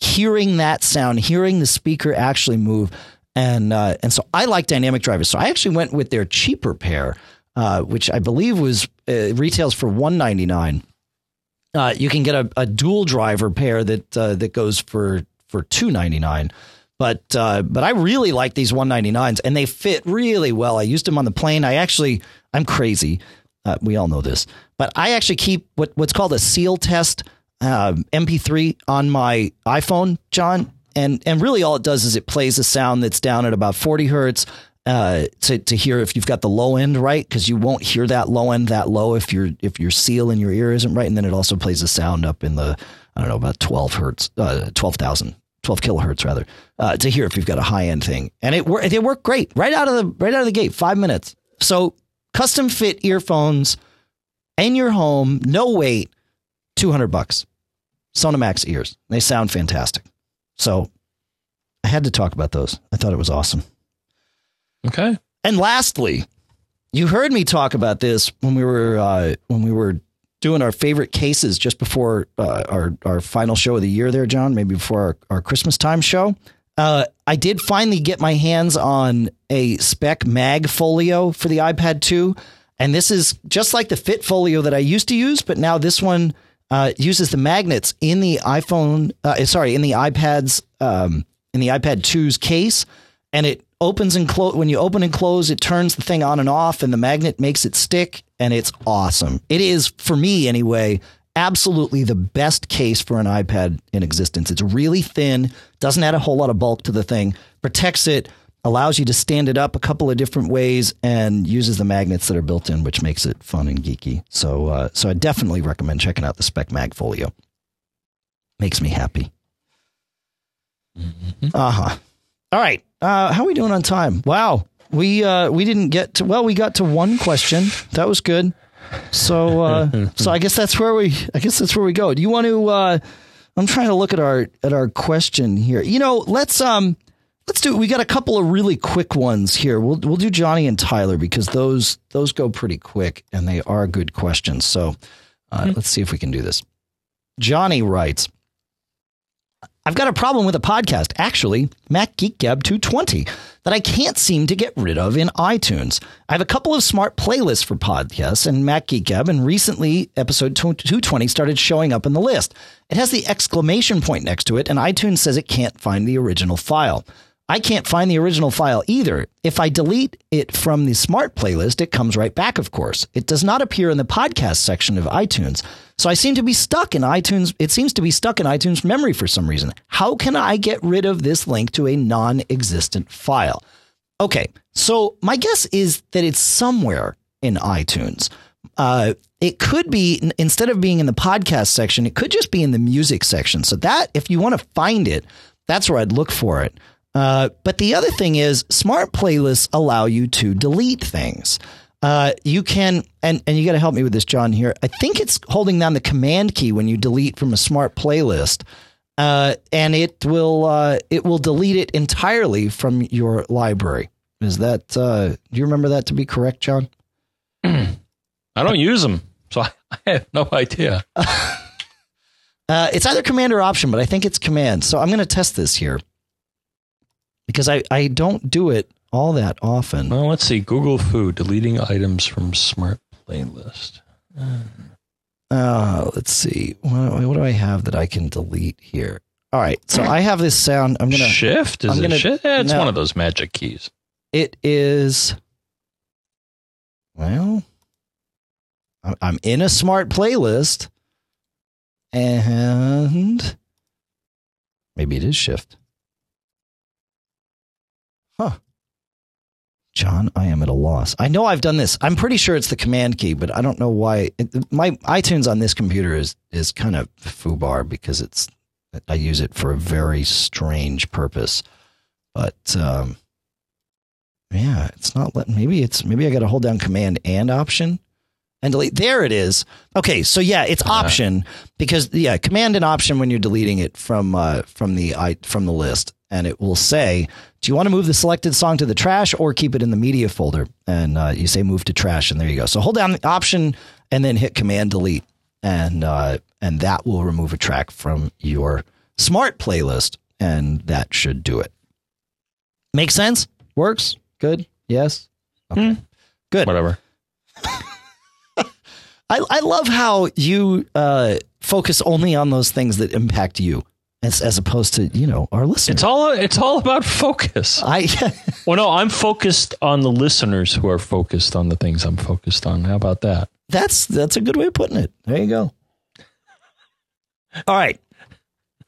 hearing that sound, hearing the speaker actually move. And uh, and so I like dynamic drivers. So I actually went with their cheaper pair, uh, which I believe was uh, retails for one hundred ninety-nine dollars. Uh, you can get a, a dual driver pair that uh, that goes for, for two hundred ninety-nine dollars. But uh, but I really like these one hundred ninety-nines and they fit really well. I used them on the plane. I actually I'm crazy. Uh, we all know this, but I actually keep what, what's called a seal test uh, M P three on my iPhone, John. And and really all it does is it plays a sound that's down at about forty hertz uh, to, to hear if you've got the low end right, because you won't hear that low end that low if your if your seal in your ear isn't right. And then it also plays a sound up in the, I don't know, about twelve hertz, uh, twelve thousand. twelve kilohertz rather, uh, to hear if you've got a high end thing. And it worked, they worked great right out of the, right out of the gate, five minutes. So custom fit earphones in your home, no wait, two hundred bucks, Sonomax ears. They sound fantastic. So I had to talk about those. I thought it was awesome. Okay. And lastly, you heard me talk about this when we were uh, when we were doing our favorite cases just before uh, our, our final show of the year there, John, maybe before our, our Christmas time show. Uh, I did finally get my hands on a spec mag folio for the iPad two. And this is just like the Fit folio that I used to use. But now this one uh, uses the magnets in the iPhone. Uh, sorry, in the iPad's um, in the iPad two's case. And it opens and close. When you open and close, it turns the thing on and off, and the magnet makes it stick. And it's awesome. It is, for me anyway, absolutely the best case for an iPad in existence. It's really thin, doesn't add a whole lot of bulk to the thing, protects it, allows you to stand it up a couple of different ways, and uses the magnets that are built in, which makes it fun and geeky. So uh, so I definitely recommend checking out the Spec Mag Folio. Makes me happy. Mm-hmm. Uh-huh. All right. Uh, how are we doing on time? Wow. We uh, we didn't get to, well, we got to one question. That was good. So, uh, so I guess that's where we, I guess that's where we go. Do you want to, uh, I'm trying to look at our, at our question here, you know, let's, um, let's do, we got a couple of really quick ones here. We'll, we'll do Johnny and Tyler because those, those go pretty quick and they are good questions. So, uh, mm-hmm. let's see if we can do this. Johnny writes, I've got a problem with a podcast, actually, Mac Geek Gab two twenty, that I can't seem to get rid of in iTunes. I have a couple of smart playlists for podcasts and Mac Geek Gab, and recently episode two twenty started showing up in the list. It has the exclamation point next to it, and iTunes says it can't find the original file. I can't find the original file either. If I delete it from the smart playlist, it comes right back, of course. It does not appear in the podcast section of iTunes. So I seem to be stuck in iTunes. It seems to be stuck in iTunes memory for some reason. How can I get rid of this link to a non-existent file? Okay, so my guess is that it's somewhere in iTunes. Uh, it could be, instead of being in the podcast section, it could just be in the music section. So that, if you want to find it, that's where I'd look for it. Uh, but the other thing is smart playlists allow you to delete things. Uh, you can, and, and you got to help me with this, John, here. I think it's holding down the command key when you delete from a smart playlist, uh, and it will, uh, it will delete it entirely from your library. Is that, uh, do you remember that to be correct, John? I don't use them, so I, I have no idea. uh, it's either command or option, but I think it's command. So I'm going to test this here. Because I, I don't do it all that often. Well, let's see. Google Foo, deleting items from smart playlist. Uh, let's see. What, what do I have that I can delete here? All right. So I have this sound. I'm going to shift. Is I'm it gonna, shift? Yeah, it's no, one of those magic keys. It is. Well, I'm in a smart playlist. And maybe it is shift. Huh. John, I am at a loss. I know I've done this. I'm pretty sure it's the command key, but I don't know why. It, my iTunes on this computer is is kind of foobar because it's I use it for a very strange purpose. But um, yeah, it's not letting. Maybe it's maybe I got to hold down command and option and delete. There it is. Okay, so yeah, it's option because yeah, command and option when you're deleting it from uh, from the i from the list. And it will say, do you want to move the selected song to the trash or keep it in the media folder? And uh, you say move to trash, and there you go. So hold down the option and then hit command delete. And uh, and that will remove a track from your smart playlist. And that should do it. Make sense? Works? Good? Yes? Okay. Mm. Good. Whatever. I, I love how you uh, focus only on those things that impact you. As, as opposed to, you know, our listeners. It's all it's all about focus. I Well, no, I'm focused on the listeners who are focused on the things I'm focused on. How about that? That's that's a good way of putting it. There you go. All right.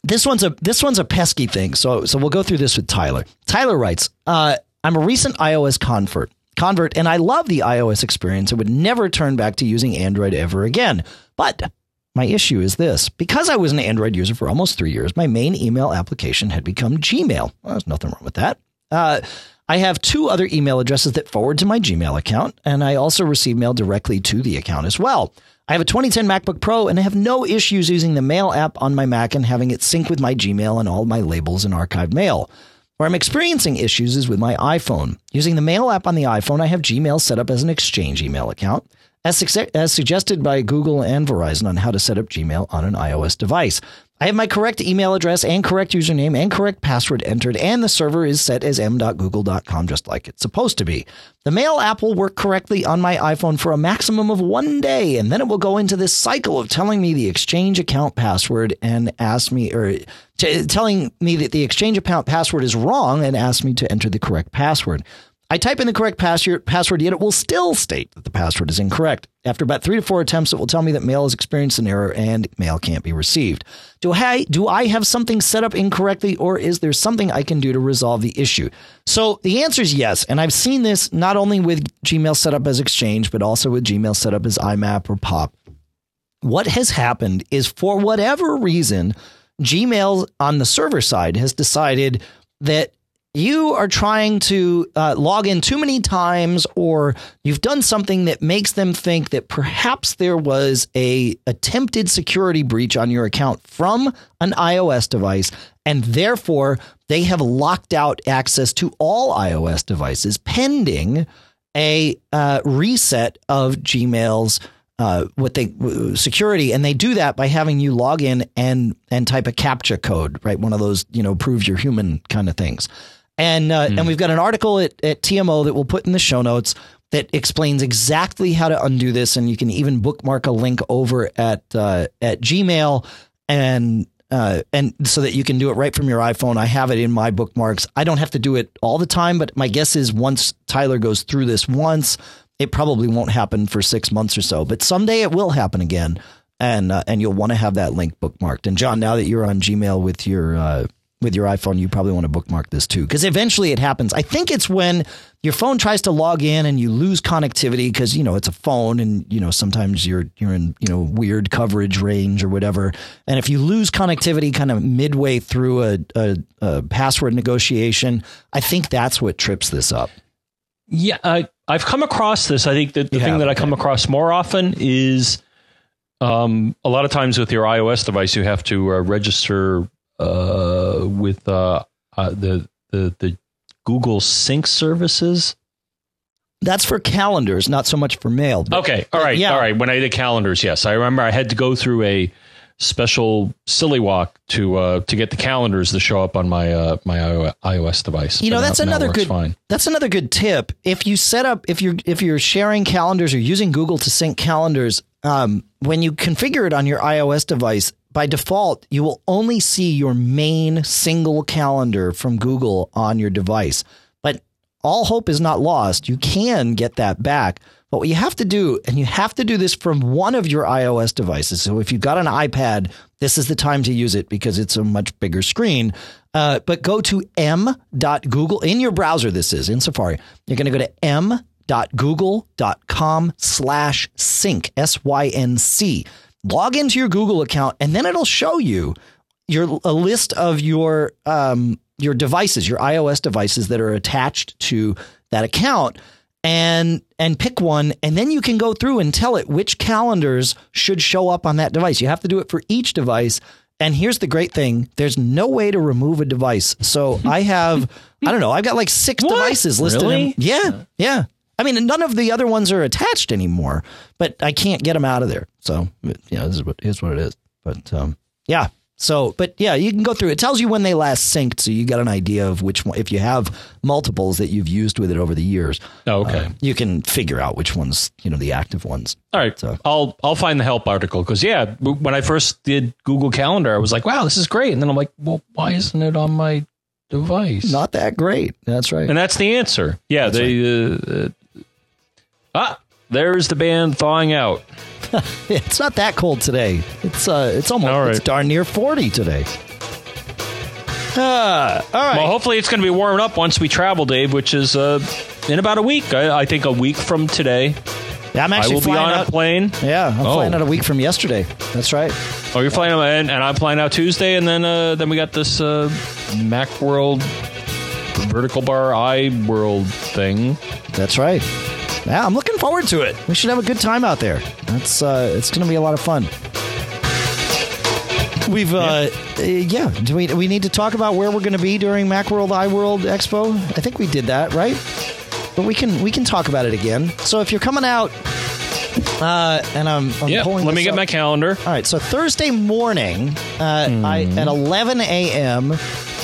This one's a this one's a pesky thing. So so we'll go through this with Tyler. Tyler writes, uh, I'm a recent iOS convert, convert, and I love the iOS experience. I would never turn back to using Android ever again. But my issue is this. Because I was an Android user for almost three years, my main email application had become Gmail. Well, there's nothing wrong with that. Uh, I have two other email addresses that forward to my Gmail account, and I also receive mail directly to the account as well. I have a twenty ten MacBook Pro, and I have no issues using the Mail app on my Mac and having it sync with my Gmail and all my labels and archived mail. Where I'm experiencing issues is with my iPhone. Using the Mail app on the iPhone, I have Gmail set up as an Exchange email account, as, su- as suggested by Google and Verizon on how to set up Gmail on an iOS device. I have my correct email address and correct username and correct password entered, and the server is set as m dot google dot com, just like it's supposed to be. The Mail app will work correctly on my iPhone for a maximum of one day, and then it will go into this cycle of telling me the Exchange account password and ask me, or t- telling me that the Exchange account password is wrong and ask me to enter the correct password. I type in the correct pass- password, yet it will still state that the password is incorrect. After about three to four attempts, it will tell me that Mail has experienced an error and Mail can't be received. Do I, do I have something set up incorrectly, or is there something I can do to resolve the issue? So the answer is yes. And I've seen this not only with Gmail set up as Exchange, but also with Gmail set up as I M A P or P O P. What has happened is, for whatever reason, Gmail on the server side has decided that you are trying to uh, log in too many times, or you've done something that makes them think that perhaps there was a attempted security breach on your account from an iOS device, and therefore they have locked out access to all iOS devices pending a uh, reset of Gmail's uh, what they uh, security. And they do that by having you log in and and type a CAPTCHA code, right? One of those, you know, prove you're human kind of things. And uh, mm. and we've got an article at, at T M O that we'll put in the show notes that explains exactly how to undo this. And you can even bookmark a link over at uh, at Gmail and uh, and so that you can do it right from your iPhone. I have it in my bookmarks. I don't have to do it all the time, but my guess is once Tyler goes through this once, it probably won't happen for six months or so. But someday it will happen again. And uh, and you'll want to have that link bookmarked. And John, now that you're on Gmail with your uh with your iPhone, you probably want to bookmark this too, because eventually it happens. I think it's when your phone tries to log in and you lose connectivity because, you know, it's a phone and, you know, sometimes you're you're in, you know, weird coverage range or whatever. And if you lose connectivity kind of midway through a, a, a password negotiation, I think that's what trips this up. Yeah, I, I've come across this. I think that the you thing have, that I come okay. across more often is um, a lot of times with your iOS device, you have to uh, register uh with uh, uh the the the Google Sync services. That's for calendars, not so much for mail. But, okay, all right, yeah. all right. When I did calendars, yes, I remember I had to go through a special silly walk to uh to get the calendars to show up on my uh my iOS device. You know, that's that, another that good fine. That's another good tip. If you set up if you're if you're sharing calendars or using Google to sync calendars, um when you configure it on your iOS device, by default, you will only see your main single calendar from Google on your device. But all hope is not lost. You can get that back. But what you have to do, and you have to do this from one of your iOS devices. So if you've got an iPad, this is the time to use it because it's a much bigger screen. Uh, but go to m dot google in your browser. This is in Safari. You're going to go to m dot google dot com slash sync, S Y N C. Log into your Google account, and then it'll show you your a list of your um, your devices, your iOS devices that are attached to that account, and and pick one. And then you can go through and tell it which calendars should show up on that device. You have to do it for each device. And here's the great thing. There's no way to remove a device. So I have, I don't know, I've got like six what? devices listed. Really? In, yeah. Yeah. I mean, none of the other ones are attached anymore, but I can't get them out of there. So, you know, this is what, here's what it is. But, um, yeah. So, but yeah, you can go through. It tells you when they last synced. So you got an idea of which one, if you have multiples that you've used with it over the years. Oh, okay. Uh, you can figure out which ones, you know, the active ones. All right. So I'll, I'll find the help article. Cause yeah, when I first did Google Calendar, I was like, wow, this is great. And then I'm like, well, why isn't it on my device? Not that great. That's right. And that's the answer. Yeah. That's they, right. uh, uh, Ah, there's the band thawing out. It's not that cold today. It's uh, it's almost right. It's darn near forty today. Ah, all right. Well, hopefully it's going to be warming up once we travel, Dave, which is uh, in about a week. I, I think a week from today. Yeah, I'm actually I will flying be on out. a plane. Yeah, I'm oh. flying out a week from yesterday. That's right. Oh, you're flying out, and, and I'm flying out Tuesday, and then uh, then we got this uh, Macworld vertical bar iWorld thing. That's right. Yeah, I'm looking forward to it. We should have a good time out there. That's uh, it's going to be a lot of fun. We've, uh, yeah. Uh, yeah. Do we we need to talk about where we're going to be during Macworld iWorld Expo? I think we did that, right? But we can we can talk about it again. So if you're coming out, uh, and I'm, I'm yeah, pulling. Let me get up. my calendar. All right. So Thursday morning, uh, mm. I, at eleven a.m.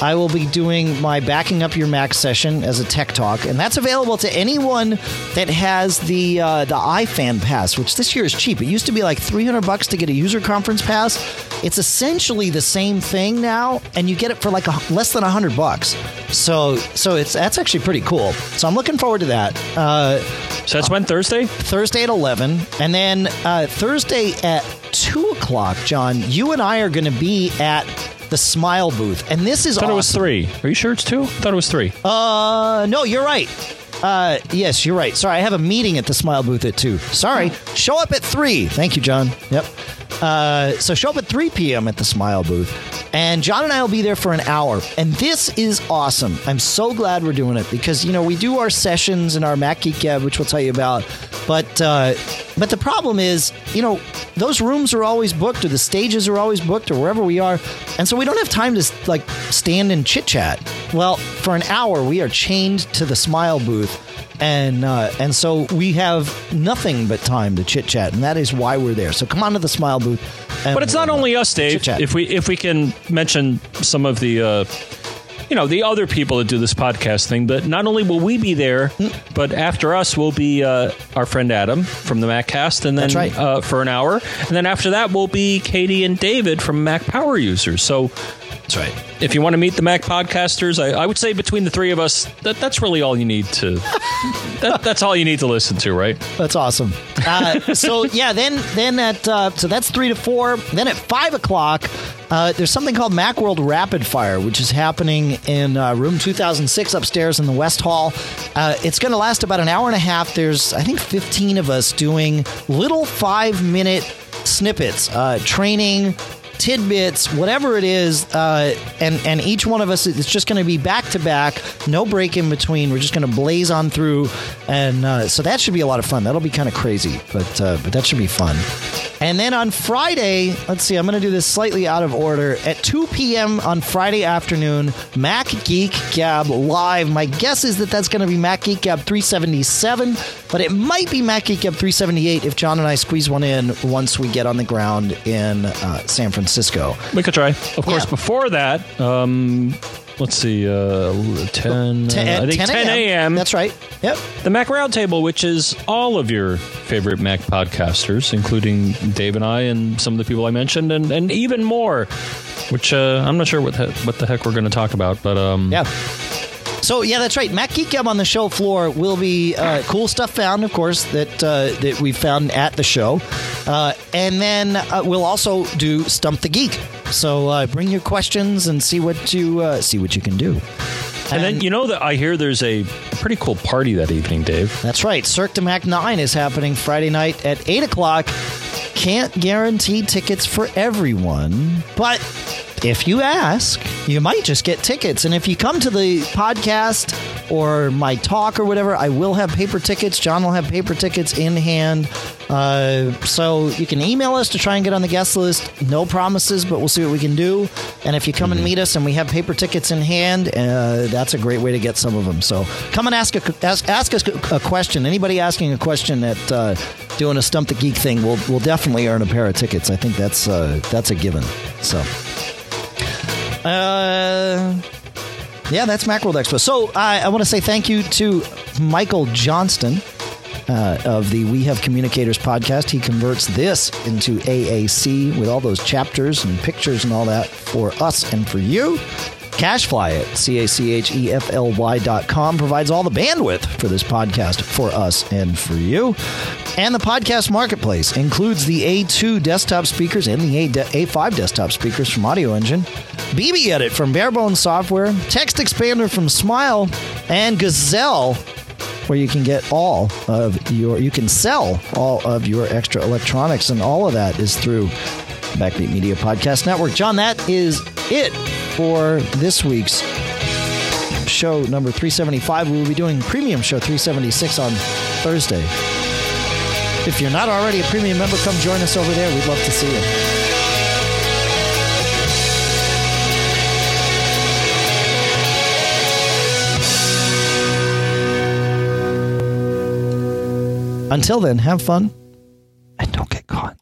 I will be doing my Backing Up Your Mac session as a tech talk, and that's available to anyone that has the uh, the iFan pass, which this year is cheap. It used to be like three hundred bucks to get a user conference pass. It's essentially the same thing now, and you get it for like a, less than one hundred bucks. So so it's that's actually pretty cool. So I'm looking forward to that. Uh, so that's when, Thursday? Thursday at eleven. And then uh, Thursday at two o'clock, John, you and I are going to be at the Smile booth, and this is I thought awesome. It was three. Are you sure it's two? I thought it was three. Uh, no, you're right. Uh, yes, you're right. Sorry, I have a meeting at the Smile booth at two. Sorry. Show up at three. Thank you, John. Yep. Uh, so show up at three p.m. at the Smile booth, and John and I will be there for an hour, and this is awesome. I'm so glad we're doing it, because, you know, we do our sessions and our Mac Geek Gab, which we'll tell you about, but uh, but the problem is, you know, those rooms are always booked, or the stages are always booked, or wherever we are, and so we don't have time to, like, stand and chit-chat. Well, for an hour, we are chained to the Smile booth, And uh, and so we have nothing but time to chit chat, and that is why we're there. So come on to the Smile booth. And but it's not only us, Dave. Chit-chat. If we if we can mention some of the uh, you know the other people that do this podcast thing, but not only will we be there, mm. but after us will be uh, our friend Adam from the MacCast, and then That's right. uh, for an hour, and then after that will be Katie and David from Mac Power Users. So. That's right. If you want to meet the Mac podcasters, I, I would say between the three of us, that, that's really all you need to. that, that's all you need to listen to, right? That's awesome. Uh, so yeah, then then at uh, so that's three to four. Then at five o'clock, uh, there's something called Macworld Rapid Fire, which is happening in uh, room two thousand six upstairs in the West Hall. Uh, it's going to last about an hour and a half. There's I think fifteen of us doing little five minute snippets, uh, training. Tidbits, whatever it is, uh, and, and each one of us, it's just going to be back-to-back, no break in between. We're just going to blaze on through, and uh, so that should be a lot of fun. That'll be kind of crazy, but uh, but that should be fun. And then on Friday, let's see, I'm going to do this slightly out of order. At two p.m. on Friday afternoon, Mac Geek Gab Live. My guess is that that's going to be Mac Geek Gab three seventy-seven, but it might be Mac Geek Gab three seventy-eight if John and I squeeze one in once we get on the ground in uh, San Francisco. We could try. Of course, yeah. Before that, um, let's see, uh, ten, ten, uh, I think ten a.m. That's right. Yep. The Mac Roundtable, which is all of your favorite Mac podcasters, including Dave and I and some of the people I mentioned, and, and even more, which uh, I'm not sure what the, what the heck we're going to talk about. But um, yeah. So, yeah, that's right. Mac Geek Gab on the show floor will be uh, cool stuff found, of course, that uh, that we found at the show. Uh, and then uh, we'll also do Stump the Geek. So uh, bring your questions and see what you uh, see what you can do. And, and then, you know, that I hear there's a pretty cool party that evening, Dave. That's right. Cirque du Mac nine is happening Friday night at eight o'clock. Can't guarantee tickets for everyone, but if you ask, you might just get tickets. And if you come to the podcast or my talk or whatever, I will have paper tickets. John will have paper tickets in hand. Uh, so you can email us to try and get on the guest list. No promises, but we'll see what we can do. And if you come and meet us and we have paper tickets in hand, uh, that's a great way to get some of them. So come and ask a, ask, ask us a question. Anybody asking a question at uh, doing a Stump the Geek thing will will definitely earn a pair of tickets. I think that's uh, that's a given. So. Uh, yeah, that's Macworld Expo. So uh, I want to say thank you to Michael Johnston uh, of the We Have Communicators podcast. He converts this into A A C with all those chapters and pictures and all that for us and for you. Cashfly at C A C H E F L Y dot com provides all the bandwidth for this podcast for us and for you. And the podcast marketplace includes the A two desktop speakers and the A five desktop speakers from Audio Engine, B B Edit from Barebones Software, Text Expander from Smile, and Gazelle, where you can get all of your, you can sell all of your extra electronics, and all of that is through Backbeat Media Podcast Network. John, that is it for this week's show number three seventy-five. We will be doing premium show three seventy-six on Thursday. If you're not already a premium member, come join us over there. We'd love to see you. Until then, have fun and don't get caught.